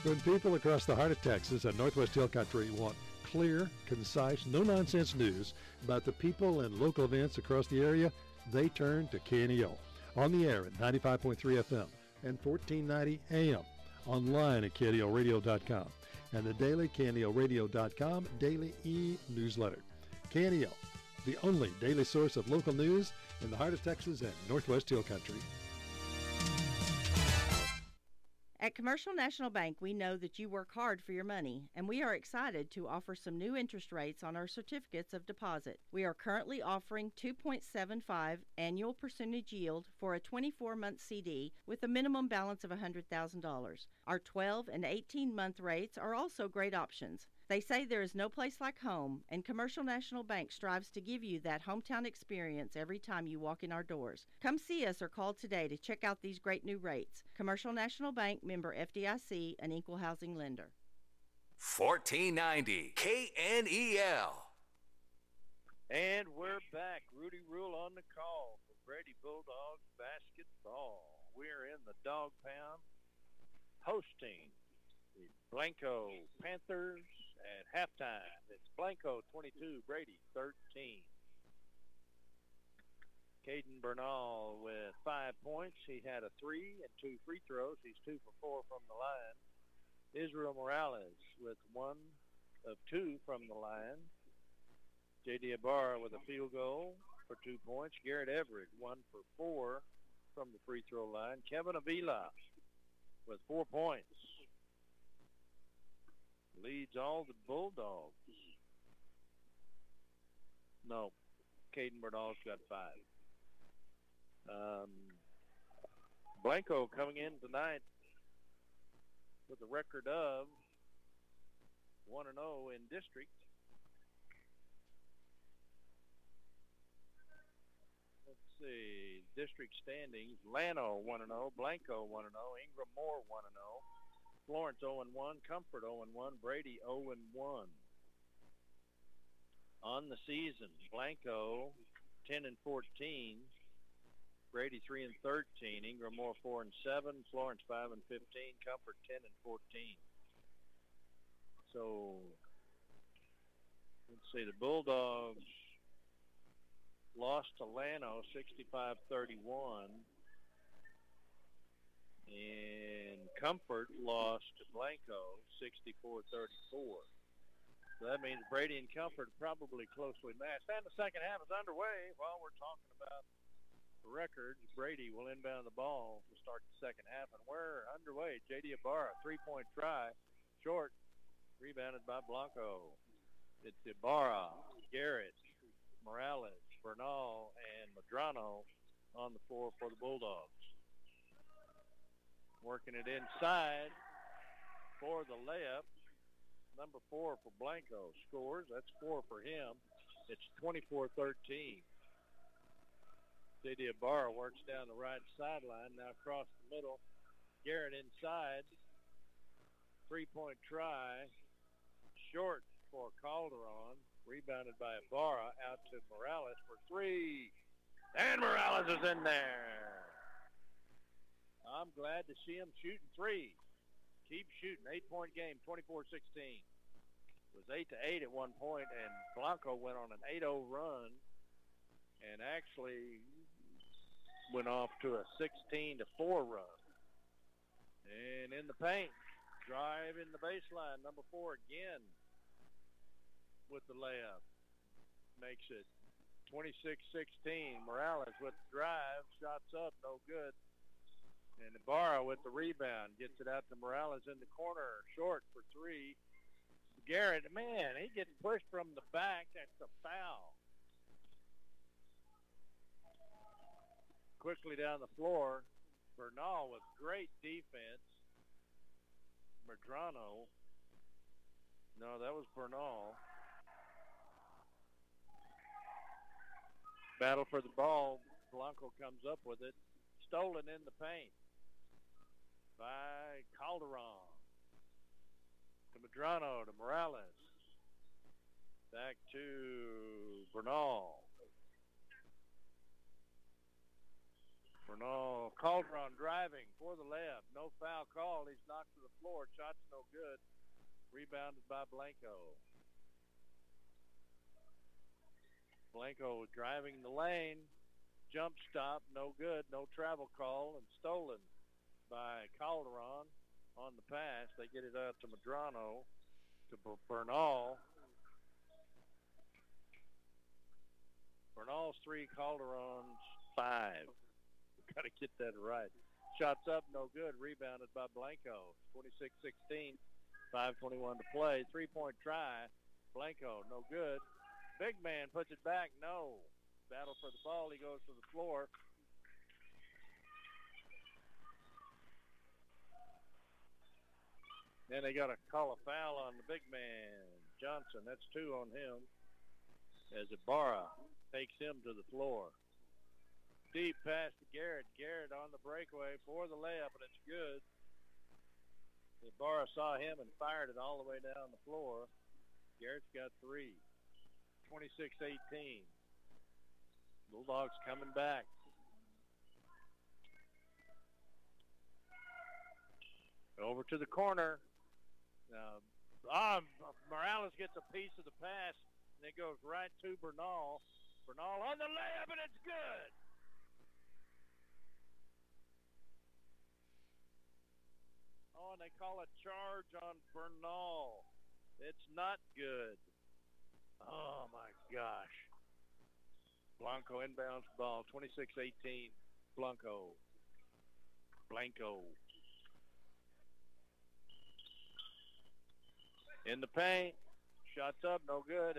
When people across the heart of Texas and Northwest Hill Country want clear, concise, no-nonsense news about the people and local events across the area, they turn to KNEL. On the air at 95.3 FM and 1490 AM. Online at KNELradio.com. And the daily KNELradio.com daily e-newsletter. KNEL, the only daily source of local news in the heart of Texas and Northwest Hill Country. At Commercial National Bank, we know that you work hard for your money, and we are excited to offer some new interest rates on our certificates of deposit. We are currently offering 2.75 annual percentage yield for a 24-month CD with a minimum balance of $100,000. Our 12- and 18-month rates are also great options. They say there is no place like home, and Commercial National Bank strives to give you that hometown experience every time you walk in our doors. Come see us or call today to check out these great new rates. Commercial National Bank, member FDIC, an equal housing lender. 1490 KNEL. And we're back. Rudy Rule on the call for Brady Bulldogs basketball. We're in the Dog Pound hosting the Blanco Panthers at halftime. It's Blanco 22, Brady 13. Caden Bernal with 5 points. He had a three and two free throws. He's 2 for 4 from the line. Israel Morales with 1 of 2 from the line. J.D. Ibarra with a field goal for 2 points. Garrett Everett, 1 for 4 from the free throw line. Kevin Avila with 4 points. Leads all the Bulldogs. No, Caden Bernal's got 5. Blanco coming in tonight with a record of 1-0 in district. Let's see, district standings. Lano 1-0, Blanco 1-0, Ingram Moore 1-0. Florence 0-1, Comfort 0-1, Brady 0-1. On the season, Blanco 10-14, Brady 3-13, Ingram Moore 4-7, Florence 5-15, Comfort 10-14. So let's see, the Bulldogs lost to Llano 65-31. And Comfort lost to Blanco 64-34. So that means Brady and Comfort are probably closely matched. And the second half is underway. While we're talking about records, Brady will inbound the ball to start the second half. And we're underway. J.D. Ibarra, three-point try, short, rebounded by Blanco. It's Ibarra, Garrett, Morales, Bernal, and Medrano on the floor for the Bulldogs. Working it inside for the layup. Number 4 for Blanco scores. That's 4 for him. It's 24-13. J.D. Ibarra works down the right sideline, now across the middle. Garrett inside. Three-point try. Short for Calderon. Rebounded by Ibarra out to Morales for three. And Morales is in there. I'm glad to see him shooting three. Keep shooting. 8-point game, 24-16. It was 8-8 at one point, and Blanco went on an 8-0 run and actually went off to a 16-4 run. And in the paint, drive in the baseline. Number 4 again with the layup. Makes it 26-16. Morales with the drive. Shots up, no good. And Ibarra with the rebound. Gets it out to Morales in the corner. Short for three. Garrett, man, he gets pushed from the back. That's a foul. Quickly down the floor. Bernal with great defense. Medrano. No, that was Bernal. Battle for the ball. Blanco comes up with it. Stolen in the paint by Calderon to Medrano to Morales. Back to Bernal. Calderon driving for the layup. No foul called. He's knocked to the floor. Shot's no good. Rebounded by Blanco. Blanco driving the lane. Jump stop, no good, no travel call, and stolen by Calderon on the pass. They get it out to Medrano, to Bernal. Bernal's 3, Calderon's 5. We've got to get that right. Shots up, no good, rebounded by Blanco. 26-16, 5:21 to play. Three-point try, Blanco, no good. Big man puts it back, no. Battle for the ball. He goes to the floor. Then they got to call a foul on the big man, Johnson. That's 2 on him as Ibarra takes him to the floor. Deep pass to Garrett. Garrett on the breakaway for the layup, and it's good. Ibarra saw him and fired it all the way down the floor. Garrett's got 3. 26-18. Bulldogs coming back. Over to the corner. Morales gets a piece of the pass, and it goes right to Bernal. Bernal on the layup, and it's good. Oh, and they call a charge on Bernal. It's not good. Oh, my gosh. Blanco inbounds the ball, 26-18, Blanco. In the paint, shots up, no good.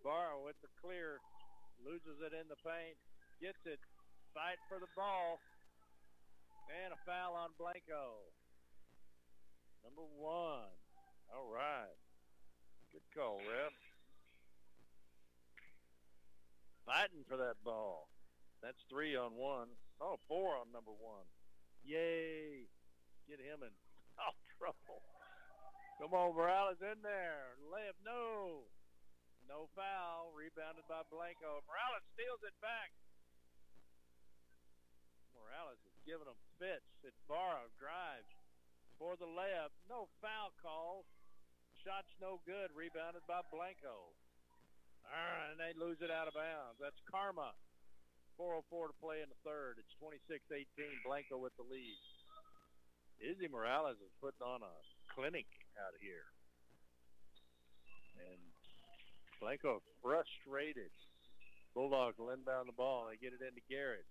Ibarra with the clear, loses it in the paint, gets it, fight for the ball, and a foul on Blanco. Number 1. All right. Good call, ref. Fighting for that ball. That's 3 on 1. Oh, 4 on number 1. Yay. Get him in trouble. Come on, Morales in there. Layup, no. No foul. Rebounded by Blanco. Morales steals it back. Morales is giving him fits. Ibarra drives for the layup. No foul call. shot's no good. Rebounded by Blanco. And they lose it out of bounds. That's Karma. 4:04 to play in the third. It's 26-18. Blanco with the lead. Izzy Morales is putting on a clinic out here. And Blanco frustrated. Bulldogs will inbound the ball. They get it into Garrett.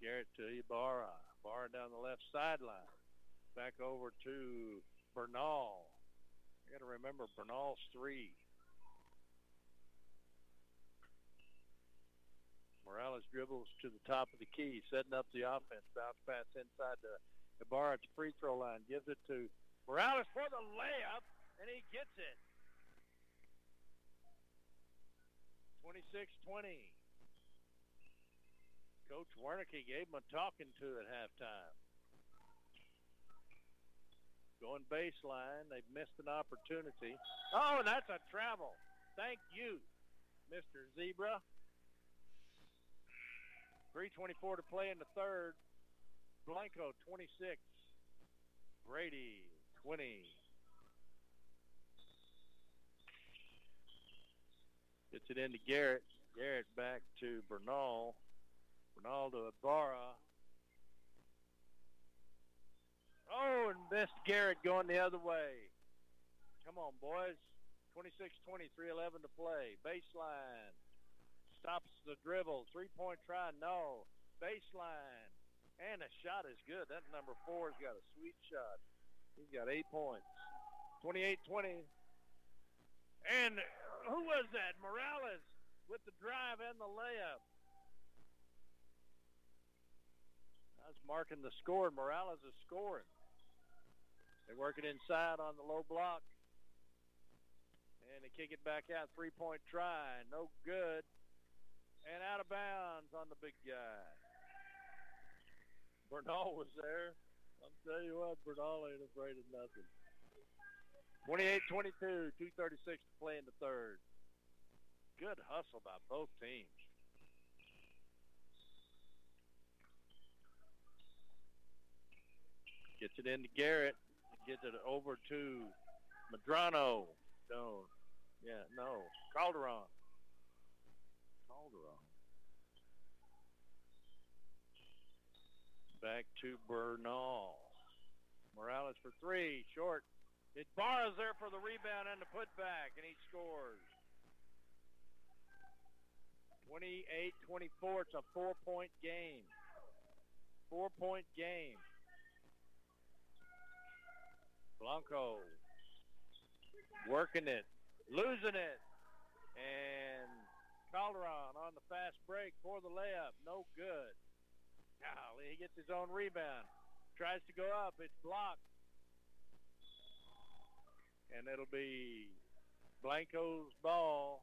Garrett to Ibarra. Ibarra down the left sideline. Back over to Bernal. I got to remember Bernal's three. Morales dribbles to the top of the key, setting up the offense. Bounce pass inside to Ibarra at the free throw line. Gives it to Morales for the layup, and he gets it. 26-20. Coach Wernicke gave him a talking to at halftime. Going baseline. They've missed an opportunity. Oh, and that's a travel. Thank you, Mr. Zebra. 3:24 to play in the third. Blanco 26. Brady 20. Gets it into Garrett. Garrett back to Bernal. Bernal to Ibarra. Oh, and missed Garrett going the other way. Come on, boys. 26-20, 3:11 to play. Baseline. Stops the dribble. Three-point try, no. Baseline. And the shot is good. That number four has got a sweet shot. He's got 8 points. 28-20. And who was that? Morales with the drive and the layup. I was marking the score, and Morales is scoring. They work it inside on the low block. And they kick it back out. Three-point try. No good. And out of bounds on the big guy. Bernal was there. I'll tell you what, Bernal ain't afraid of nothing. 28-22, 2:36 to play in the third. Good hustle by both teams. Gets it into Garrett. Gets it over to Medrano. Calderon. Back to Bernal. Morales for three. Short. Ibarra's there for the rebound and the putback, and he scores. 28-24. It's a 4-point game. 4-point game. Blanco working it, losing it, and Calderon on the fast break for the layup. No good. Golly, he gets his own rebound. Tries to go up. It's blocked. And it'll be Blanco's ball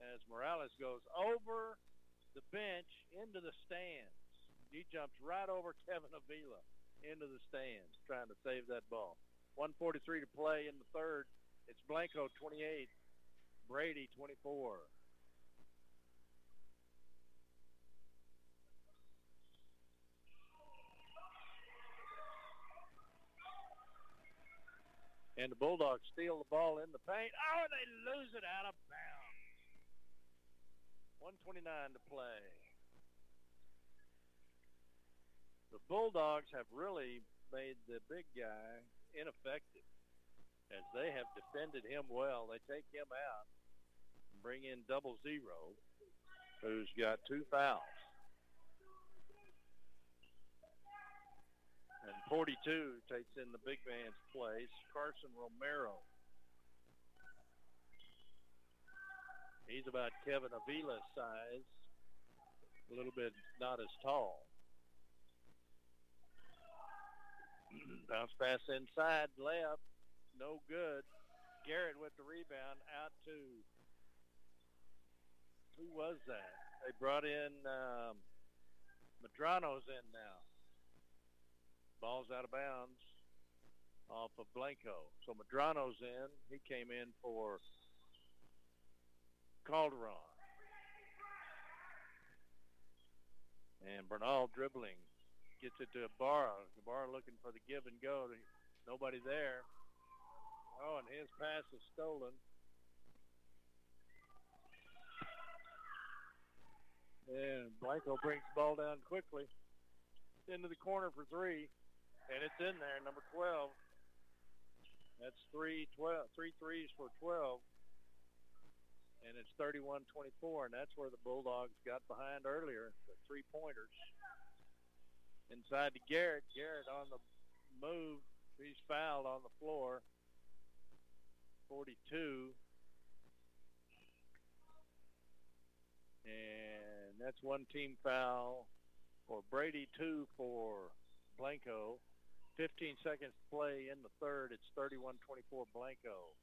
as Morales goes over the bench into the stands. He jumps right over Kevin Avila into the stands trying to save that ball. 1:43 to play in the third. It's Blanco 28, Brady 24. And the Bulldogs steal the ball in the paint. Oh, and they lose it out of bounds. 1:29 to play. The Bulldogs have really made the big guy ineffective as they have defended him well. They take him out and bring in Double Zero, who's got two fouls. And 42 takes in the big man's place, Carson Romero. He's about Kevin Avila's size, a little bit not as tall. Bounce pass inside, left, no good. Garrett with the rebound out to, who was that? They brought in, Medrano's in now. Ball's out of bounds off of Blanco. So Medrano's in. He came in for Calderon. And Bernal dribbling. Gets it to Ibarra. Ibarra looking for the give and go. Nobody there. Oh, and his pass is stolen. And Blanco brings the ball down quickly into the corner for three, and it's in there, number 12. That's three threes for 12, and it's 31-24, and that's where the Bulldogs got behind earlier, the three-pointers. Inside to Garrett. Garrett on the move. He's fouled on the floor. 42. And that's one team foul for Brady, two for Blanco. 15 seconds to play in the third. It's 31-24 Blanco.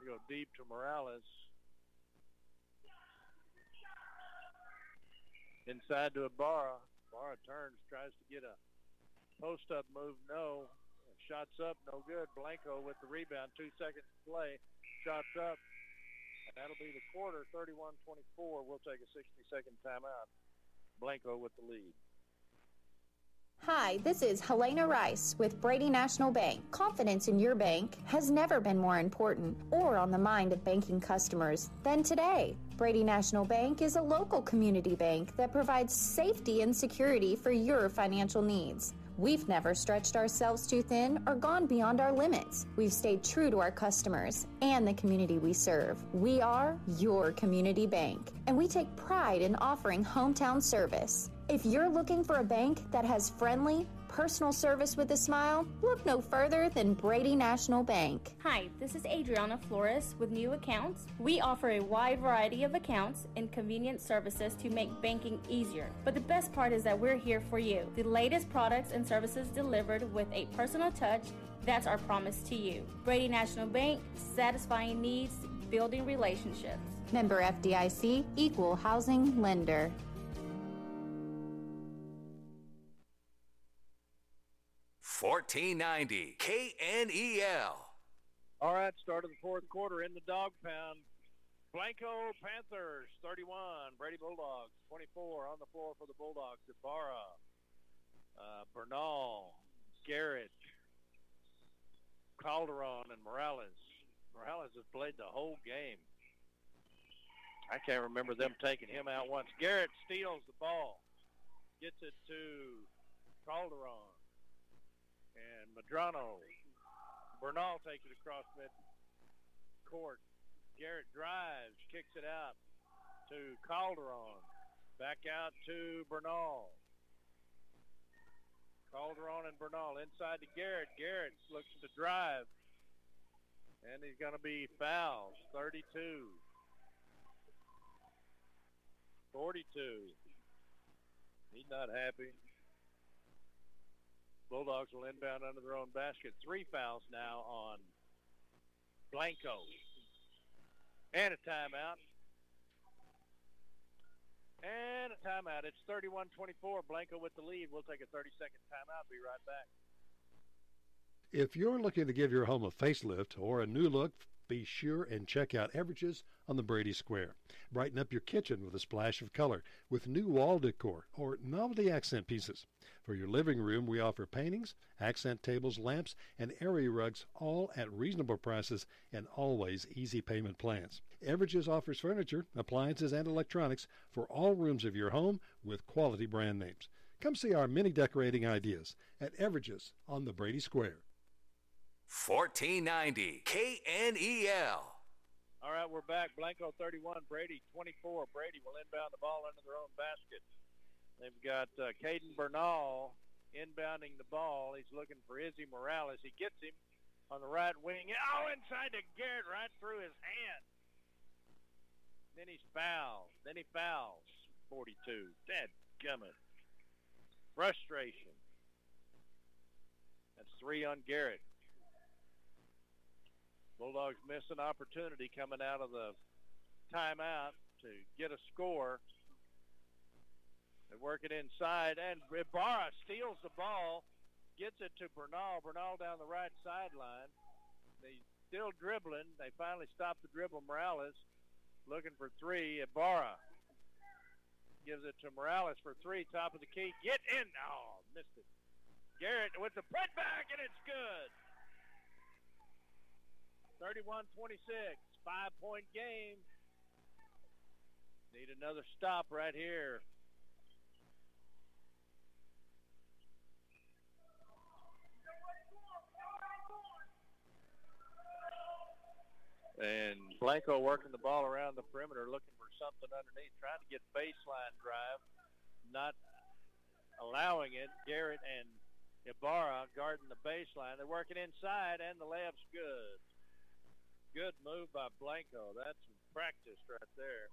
We go deep to Morales. Inside to Ibarra. Ibarra turns, tries to get a post-up move. No. Shots up, no good. Blanco with the rebound. 2 seconds to play. Shots up. And that'll be the quarter, 31-24. We'll take a 60-second timeout. Blanco with the lead. Hi, this is Helena Rice with Brady National Bank. Confidence in your bank has never been more important or on the mind of banking customers than today. Brady National Bank is a local community bank that provides safety and security for your financial needs. We've never stretched ourselves too thin or gone beyond our limits. We've stayed true to our customers and the community we serve. We are your community bank, and we take pride in offering hometown service. If you're looking for a bank that has friendly, personal service with a smile, look no further than Brady National Bank. Hi, this is Adriana Flores with New Accounts. We offer a wide variety of accounts and convenient services to make banking easier. But the best part is that we're here for you. The latest products and services delivered with a personal touch, that's our promise to you. Brady National Bank, satisfying needs, building relationships. Member FDIC, Equal Housing Lender. $14.90 KNEL. All right, start of the fourth quarter in the dog pound. Blanco Panthers 31, Brady Bulldogs 24. On the floor for the Bulldogs, Ibarra, Bernal, Garrett, Calderon, and Morales. Morales has played the whole game. I can't remember them taking him out once. Garrett steals the ball, gets it to Calderon. And Medrano, Bernal takes it across mid-court. Garrett drives, kicks it out to Calderon. Back out to Bernal. Calderon and Bernal inside to Garrett. Garrett looks to drive, and he's going to be fouled. 32. 42. He's not happy. Bulldogs will inbound under their own basket. Three fouls now on Blanco. And a timeout. And a timeout. It's 31-24. Blanco with the lead. We'll take a 30-second timeout. Be right back. If you're looking to give your home a facelift or a new look, be sure and check out Everage's on the Brady Square. Brighten up your kitchen with a splash of color with new wall decor or novelty accent pieces. For your living room, we offer paintings, accent tables, lamps, and area rugs, all at reasonable prices and always easy payment plans. Everage's offers furniture, appliances, and electronics for all rooms of your home with quality brand names. Come see our many decorating ideas at Everage's on the Brady Square. 1490 KNEL. All right, we're back. Blanco 31, Brady 24. Brady will inbound the ball under their own basket. They've got Caden Bernal inbounding the ball. He's looking for Izzy Morales. He gets him on the right wing. Oh, inside to Garrett, right through his hand. Then he's fouled. 42. Dadgummit. Frustration. That's three on Garrett. Bulldogs miss an opportunity coming out of the timeout to get a score. They work it inside, and Ibarra steals the ball, gets it to Bernal. Bernal down the right sideline. They still dribbling. They finally stop the dribble. Morales looking for three. Ibarra gives it to Morales for three. Top of the key. Get in. Oh, missed it. Garrett with the putback, and it's good. 31-26, 5-point game. Need another stop right here. And Blanco working the ball around the perimeter, looking for something underneath, trying to get baseline drive, not allowing it. Garrett and Ibarra guarding the baseline. They're working inside, and the layup's good. Good move by Blanco. That's practice right there.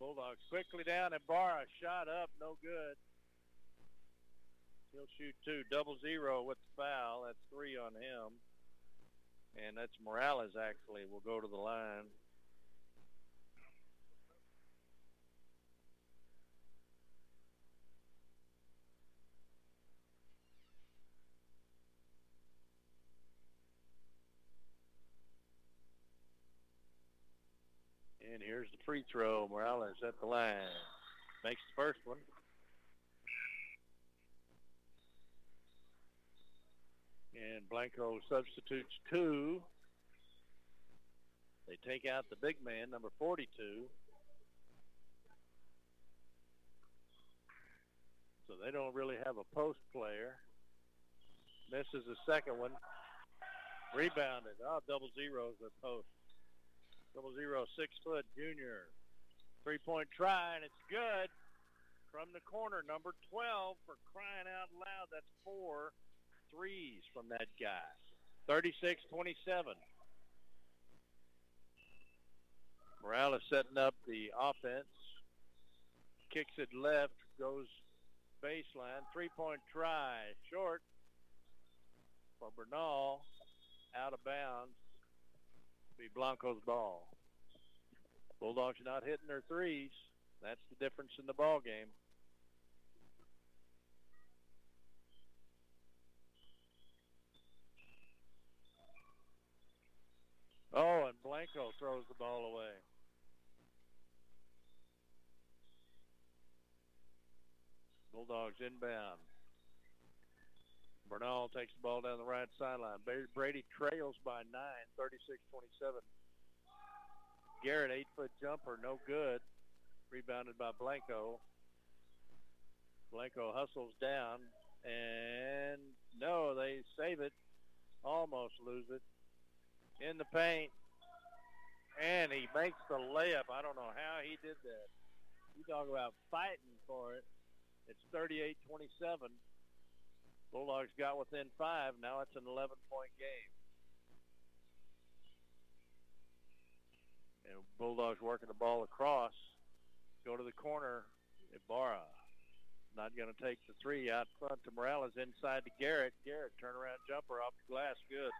Bulldogs quickly down. Ibarra shot up, no good. He'll shoot two. 0-0 with the foul. That's three on him. And that's Morales, actually, will go to the line. And here's the free throw. Morales at the line. Makes the first one. And Blanco substitutes two. They take out the big man, number 42. So they don't really have a post player. Misses the second one. Rebounded. 0-0's the post. 0-0, 6-foot junior. Three-point try, and it's good. From the corner, number 12, for crying out loud. That's four threes from that guy. 36-27. Morales setting up the offense. Kicks it left, goes baseline. Three-point try, short for Bernal. Out of bounds. Be Blanco's ball. Bulldogs not hitting their threes. That's the difference in the ball game. Oh, and Blanco throws the ball away. Bulldogs inbound. Bernal takes the ball down the right sideline. Brady trails by 9, 36-27. Garrett, 8-foot jumper, no good. Rebounded by Blanco. Blanco hustles down, and no, they save it. Almost lose it. In the paint, and he makes the layup. I don't know how he did that. You talk about fighting for it. It's 38-27. Bulldogs got within five. Now it's an 11-point game. And Bulldogs working the ball across. Go to the corner. Ibarra not going to take the three out front to Morales. Inside to Garrett. Garrett, turnaround jumper off the glass. Good.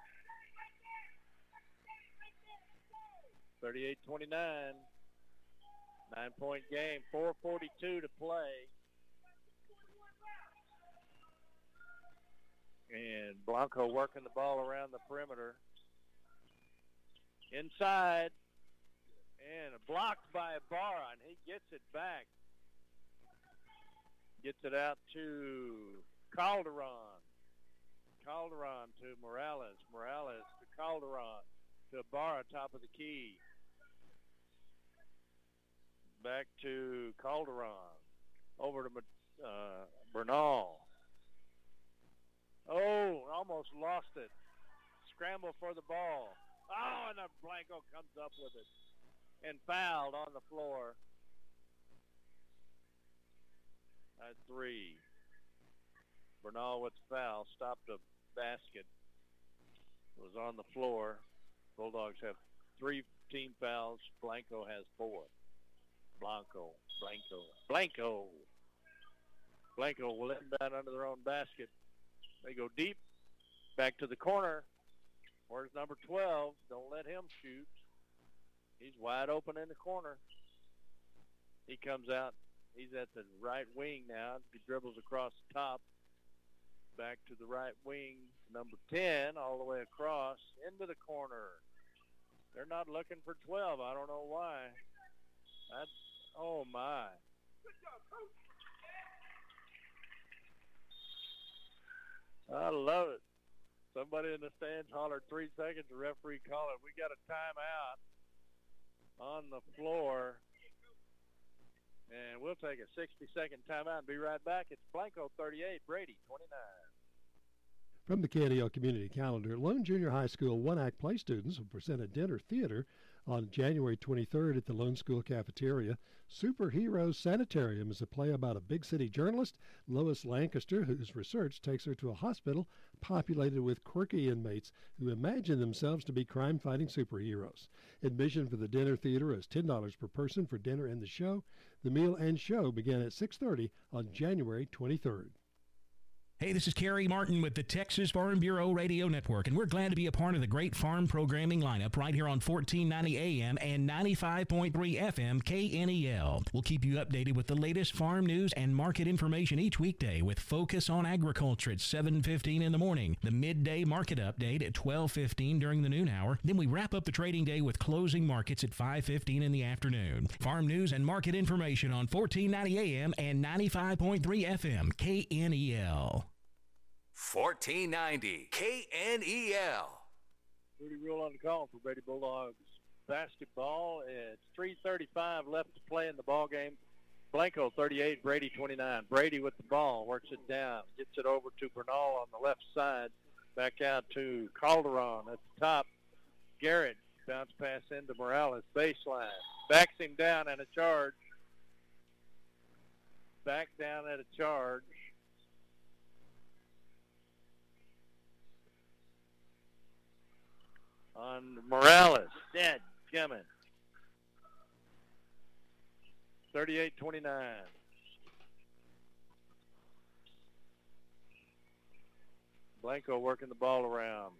38-29, 9-point game, 4:42 to play. And Blanco working the ball around the perimeter. Inside, and blocked by Ibarra, and he gets it back. Gets it out to Calderon. Calderon to Morales. Morales to Calderon. To Ibarra, top of the key. Back to Calderon. Over to Bernal. Oh, almost lost it. Scramble for the ball. Oh, and Blanco comes up with it. And fouled on the floor. At three. Bernal with the foul. Stopped a basket. Was on the floor. Bulldogs have three team fouls. Blanco has four. Blanco. Blanco will inbound under their own basket. They go deep. Back to the corner. Where's number 12? Don't let him shoot. He's wide open in the corner. He comes out. He's at the right wing now. He dribbles across the top. Back to the right wing, number 10, all the way across, into the corner. They're not looking for 12. I don't know why. That's, oh, my. Good job, coach. I love it. So Somebody in the stands hollered 3 seconds. The referee called it. We got a timeout on the floor. And we'll take a 60-second timeout and be right back. It's Blanco 38, Brady 29. From the KNEL Community Calendar, Lone Junior High School 1-Act Play students will present a dinner theater on January 23rd at the Lone School Cafeteria. Superhero Sanitarium is a play about a big city journalist, Lois Lancaster, whose research takes her to a hospital populated with quirky inmates who imagine themselves to be crime-fighting superheroes. Admission for the dinner theater is $10 per person for dinner and the show. The meal and show begin at 6:30 on January 23rd. Hey, this is Kerry Martin with the Texas Farm Bureau Radio Network, and we're glad to be a part of the great farm programming lineup right here on 1490 AM and 95.3 FM KNEL. We'll keep you updated with the latest farm news and market information each weekday with Focus on Agriculture at 7:15 in the morning, the midday market update at 12:15 during the noon hour. Then we wrap up the trading day with closing markets at 5:15 in the afternoon. Farm news and market information on 1490 AM and 95.3 FM KNEL. 1490 KNEL. Rudy Rule on the call for Brady Bulldogs basketball. It's 3:35 left to play in the ball game. Blanco 38, Brady 29. Brady with the ball, works it down, gets it over to Bernal on the left side, back out to Calderon at the top. Garrett, bounce pass into Morales, baseline, backs him down at a charge. Back down at a charge. On Morales, dead, coming. 38-29. Blanco working the ball around.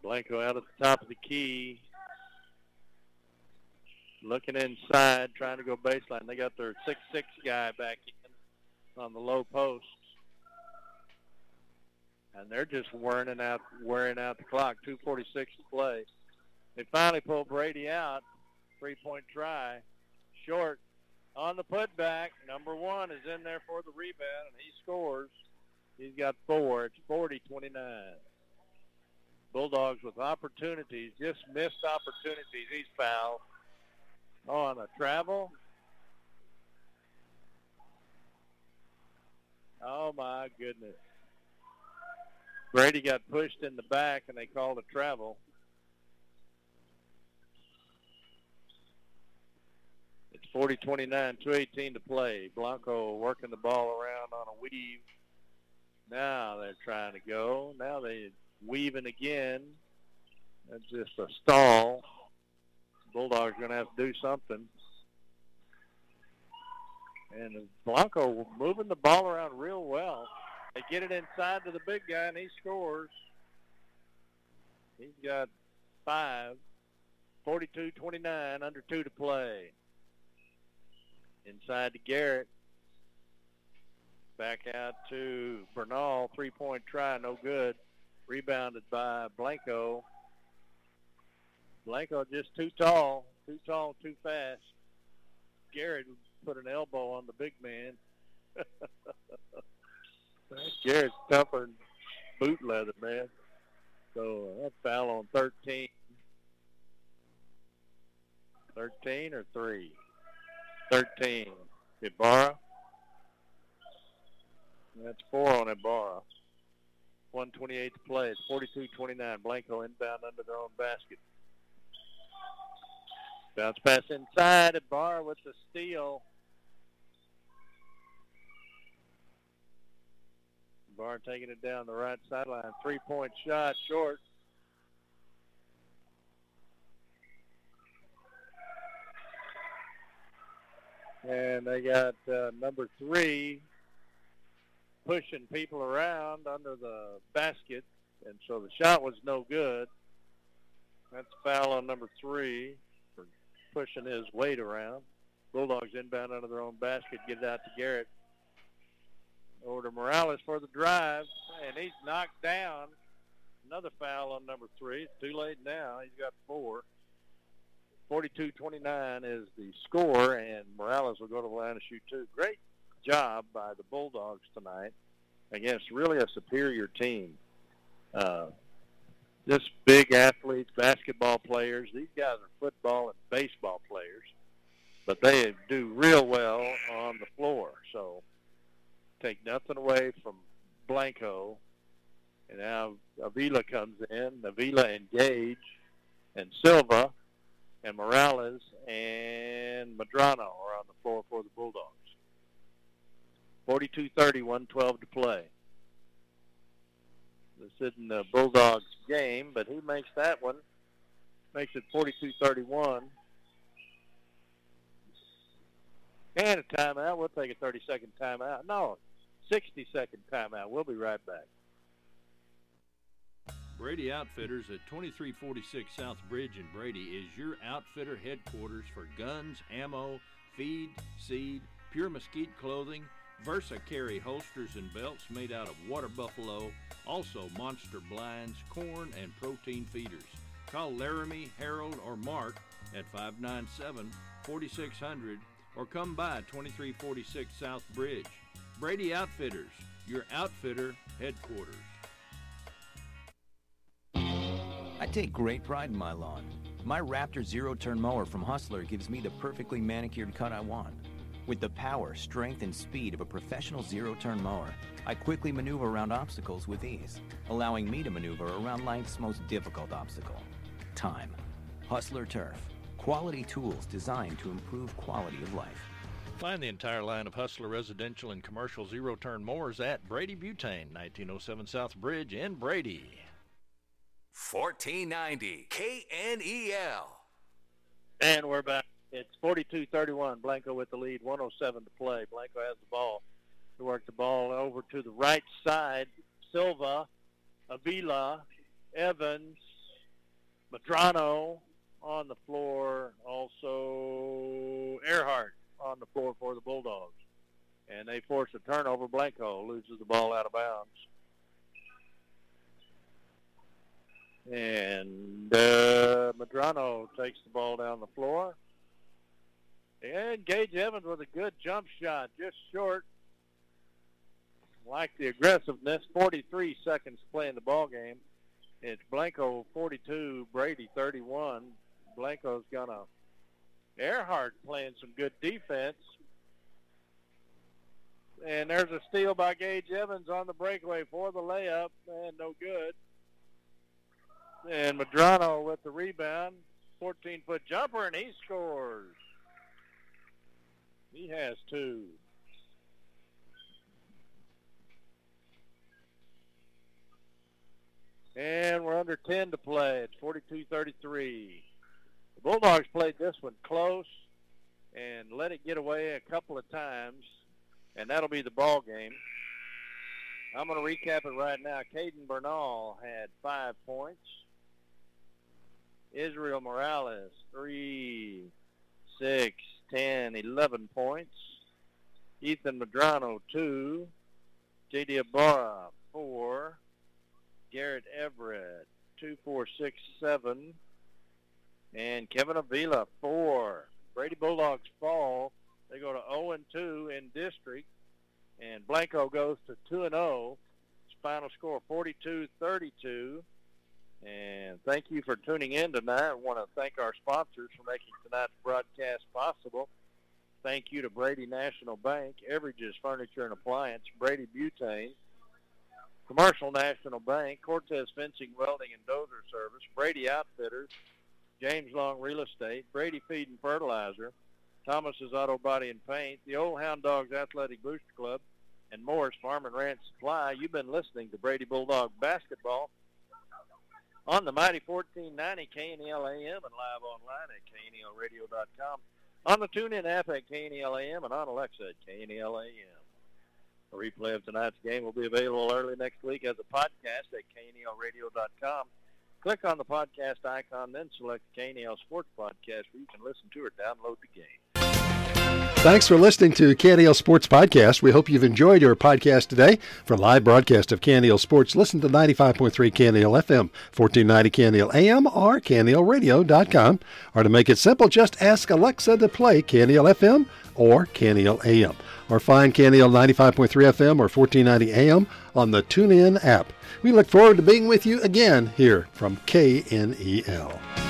Blanco out at the top of the key. Looking inside, trying to go baseline. They got their 6'6 guy back in on the low post, and they're just wearing out the clock. 2:46 to play. They finally pull Brady out. 3-point try, short on the putback. Number one is in there for the rebound, and he scores. He's got four. It's 40-29. Bulldogs with opportunities, just missed opportunities. He's fouled on a travel. Oh, my goodness. Brady got pushed in the back, and they called a travel. It's 40-29, 2:18 to play. Blanco working the ball around on a weave. Now they're trying to go. Now they're weaving again. That's just a stall. Bulldogs are going to have to do something. And Blanco moving the ball around real well. They get it inside to the big guy, and he scores. He's got five. 42-29, under two to play. Inside to Garrett. Back out to Bernal. Three-point try, no good. Rebounded by Blanco. Blanco just too tall, too fast. Garrett put an elbow on the big man. Garrett's tougher than boot leather, man. So that foul on 13. 13 or 3? 13. Ibarra. That's 4 on Ibarra. 1:28 to play. It's 42-29. Blanco inbound under their own basket. Bounce pass inside. Ibarra with the steal. Ibarra taking it down the right sideline. 3-point shot short. And they got number 3 pushing people around under the basket. And so the shot was no good. That's a foul on number 3. Pushing his weight around. Bulldogs inbound under their own basket. Get it out to Garrett. Over to Morales for the drive. And he's knocked down. Another foul on number 3. It's too late now. He's got 4. 42-29 is the score. And Morales will go to the line and shoot 2. Great job by the Bulldogs tonight against really a superior team. Just big athletes, basketball players. These guys are football and baseball players, but they do real well on the floor. So take nothing away from Blanco. And now Avila comes in. Avila and Gage and Silva and Morales and Medrano are on the floor for the Bulldogs. 42-30, 1:12 to play. This isn't a Bulldogs game, but he makes that one. Makes it 42-31. And a timeout. We'll take a 30-second timeout. No, 60-second timeout. We'll be right back. Brady Outfitters at 2346 South Bridge in Brady is your outfitter headquarters for guns, ammo, feed, seed, pure mesquite clothing, Versa carry holsters and belts made out of water buffalo, also monster blinds, corn, and protein feeders. Call Laramie, Harold, or Mark at 597-4600 or come by 2346 South Bridge. Brady Outfitters, your outfitter headquarters. I take great pride in my lawn. My Raptor zero-turn mower from Hustler gives me the perfectly manicured cut I want. With the power, strength, and speed of a professional zero-turn mower, I quickly maneuver around obstacles with ease, allowing me to maneuver around life's most difficult obstacle, time. Hustler Turf, quality tools designed to improve quality of life. Find the entire line of Hustler residential and commercial zero-turn mowers at Brady Butane, 1907 South Bridge in Brady. 1490 KNEL. And we're back. It's 42-31. Blanco with the lead, 107 to play. Blanco has the ball. He worked the ball over to the right side. Silva, Avila, Evans, Medrano on the floor. Also Earhart on the floor for the Bulldogs. And they force a turnover. Blanco loses the ball out of bounds. And Medrano takes the ball down the floor. And Gage Evans with a good jump shot, just short. Like the aggressiveness, 43 seconds to play in the ball game. It's Blanco 42, Brady 31. Blanco's gonna. Earhart playing some good defense. And there's a steal by Gage Evans on the breakaway for the layup, and no good. And Medrano with the rebound, 14-foot jumper, and he scores. He has two. And we're under 10 to play. It's 42-33. The Bulldogs played this one close and let it get away a couple of times, and that'll be the ball game. I'm going to recap it right now. Caden Bernal had 5 points. Israel Morales, 3, 6, 10, 11 points. Ethan Medrano, 2. J.D. Ibarra, 4. Garrett Everett, 2, 4, 6, 7. And Kevin Avila, 4. Brady Bulldogs fall. They go to 0-2 in district. And Blanco goes to 2-0. Final score, 42-32. And thank you for tuning in tonight. I want to thank our sponsors for making tonight's broadcast possible. Thank you to Brady National Bank, Everage's Furniture and Appliance, Brady Butane, Commercial National Bank, Cortez Fencing, Welding, and Dozer Service, Brady Outfitters, James Long Real Estate, Brady Feed and Fertilizer, Thomas's Auto Body and Paint, the Old Hound Dogs Athletic Booster Club, and Morris Farm and Ranch Supply. You've been listening to Brady Bulldog Basketball on the mighty 1490 KNEL AM and live online at KNELradio.com, on the TuneIn app at KNEL AM, and on Alexa at KNEL AM. A replay of tonight's game will be available early next week as a podcast at KNELradio.com. Click on the podcast icon, then select KNEL Sports Podcast where you can listen to or download the game. Thanks for listening to KNEL Sports Podcast. We hope you've enjoyed your podcast today. For live broadcast of KNEL Sports, listen to 95.3 KNEL FM, 1490 KNEL AM, or KNELradio.com. Or to make it simple, just ask Alexa to play KNEL FM or KNEL AM. Or find KNEL 95.3 FM or 1490 AM on the TuneIn app. We look forward to being with you again here from KNEL.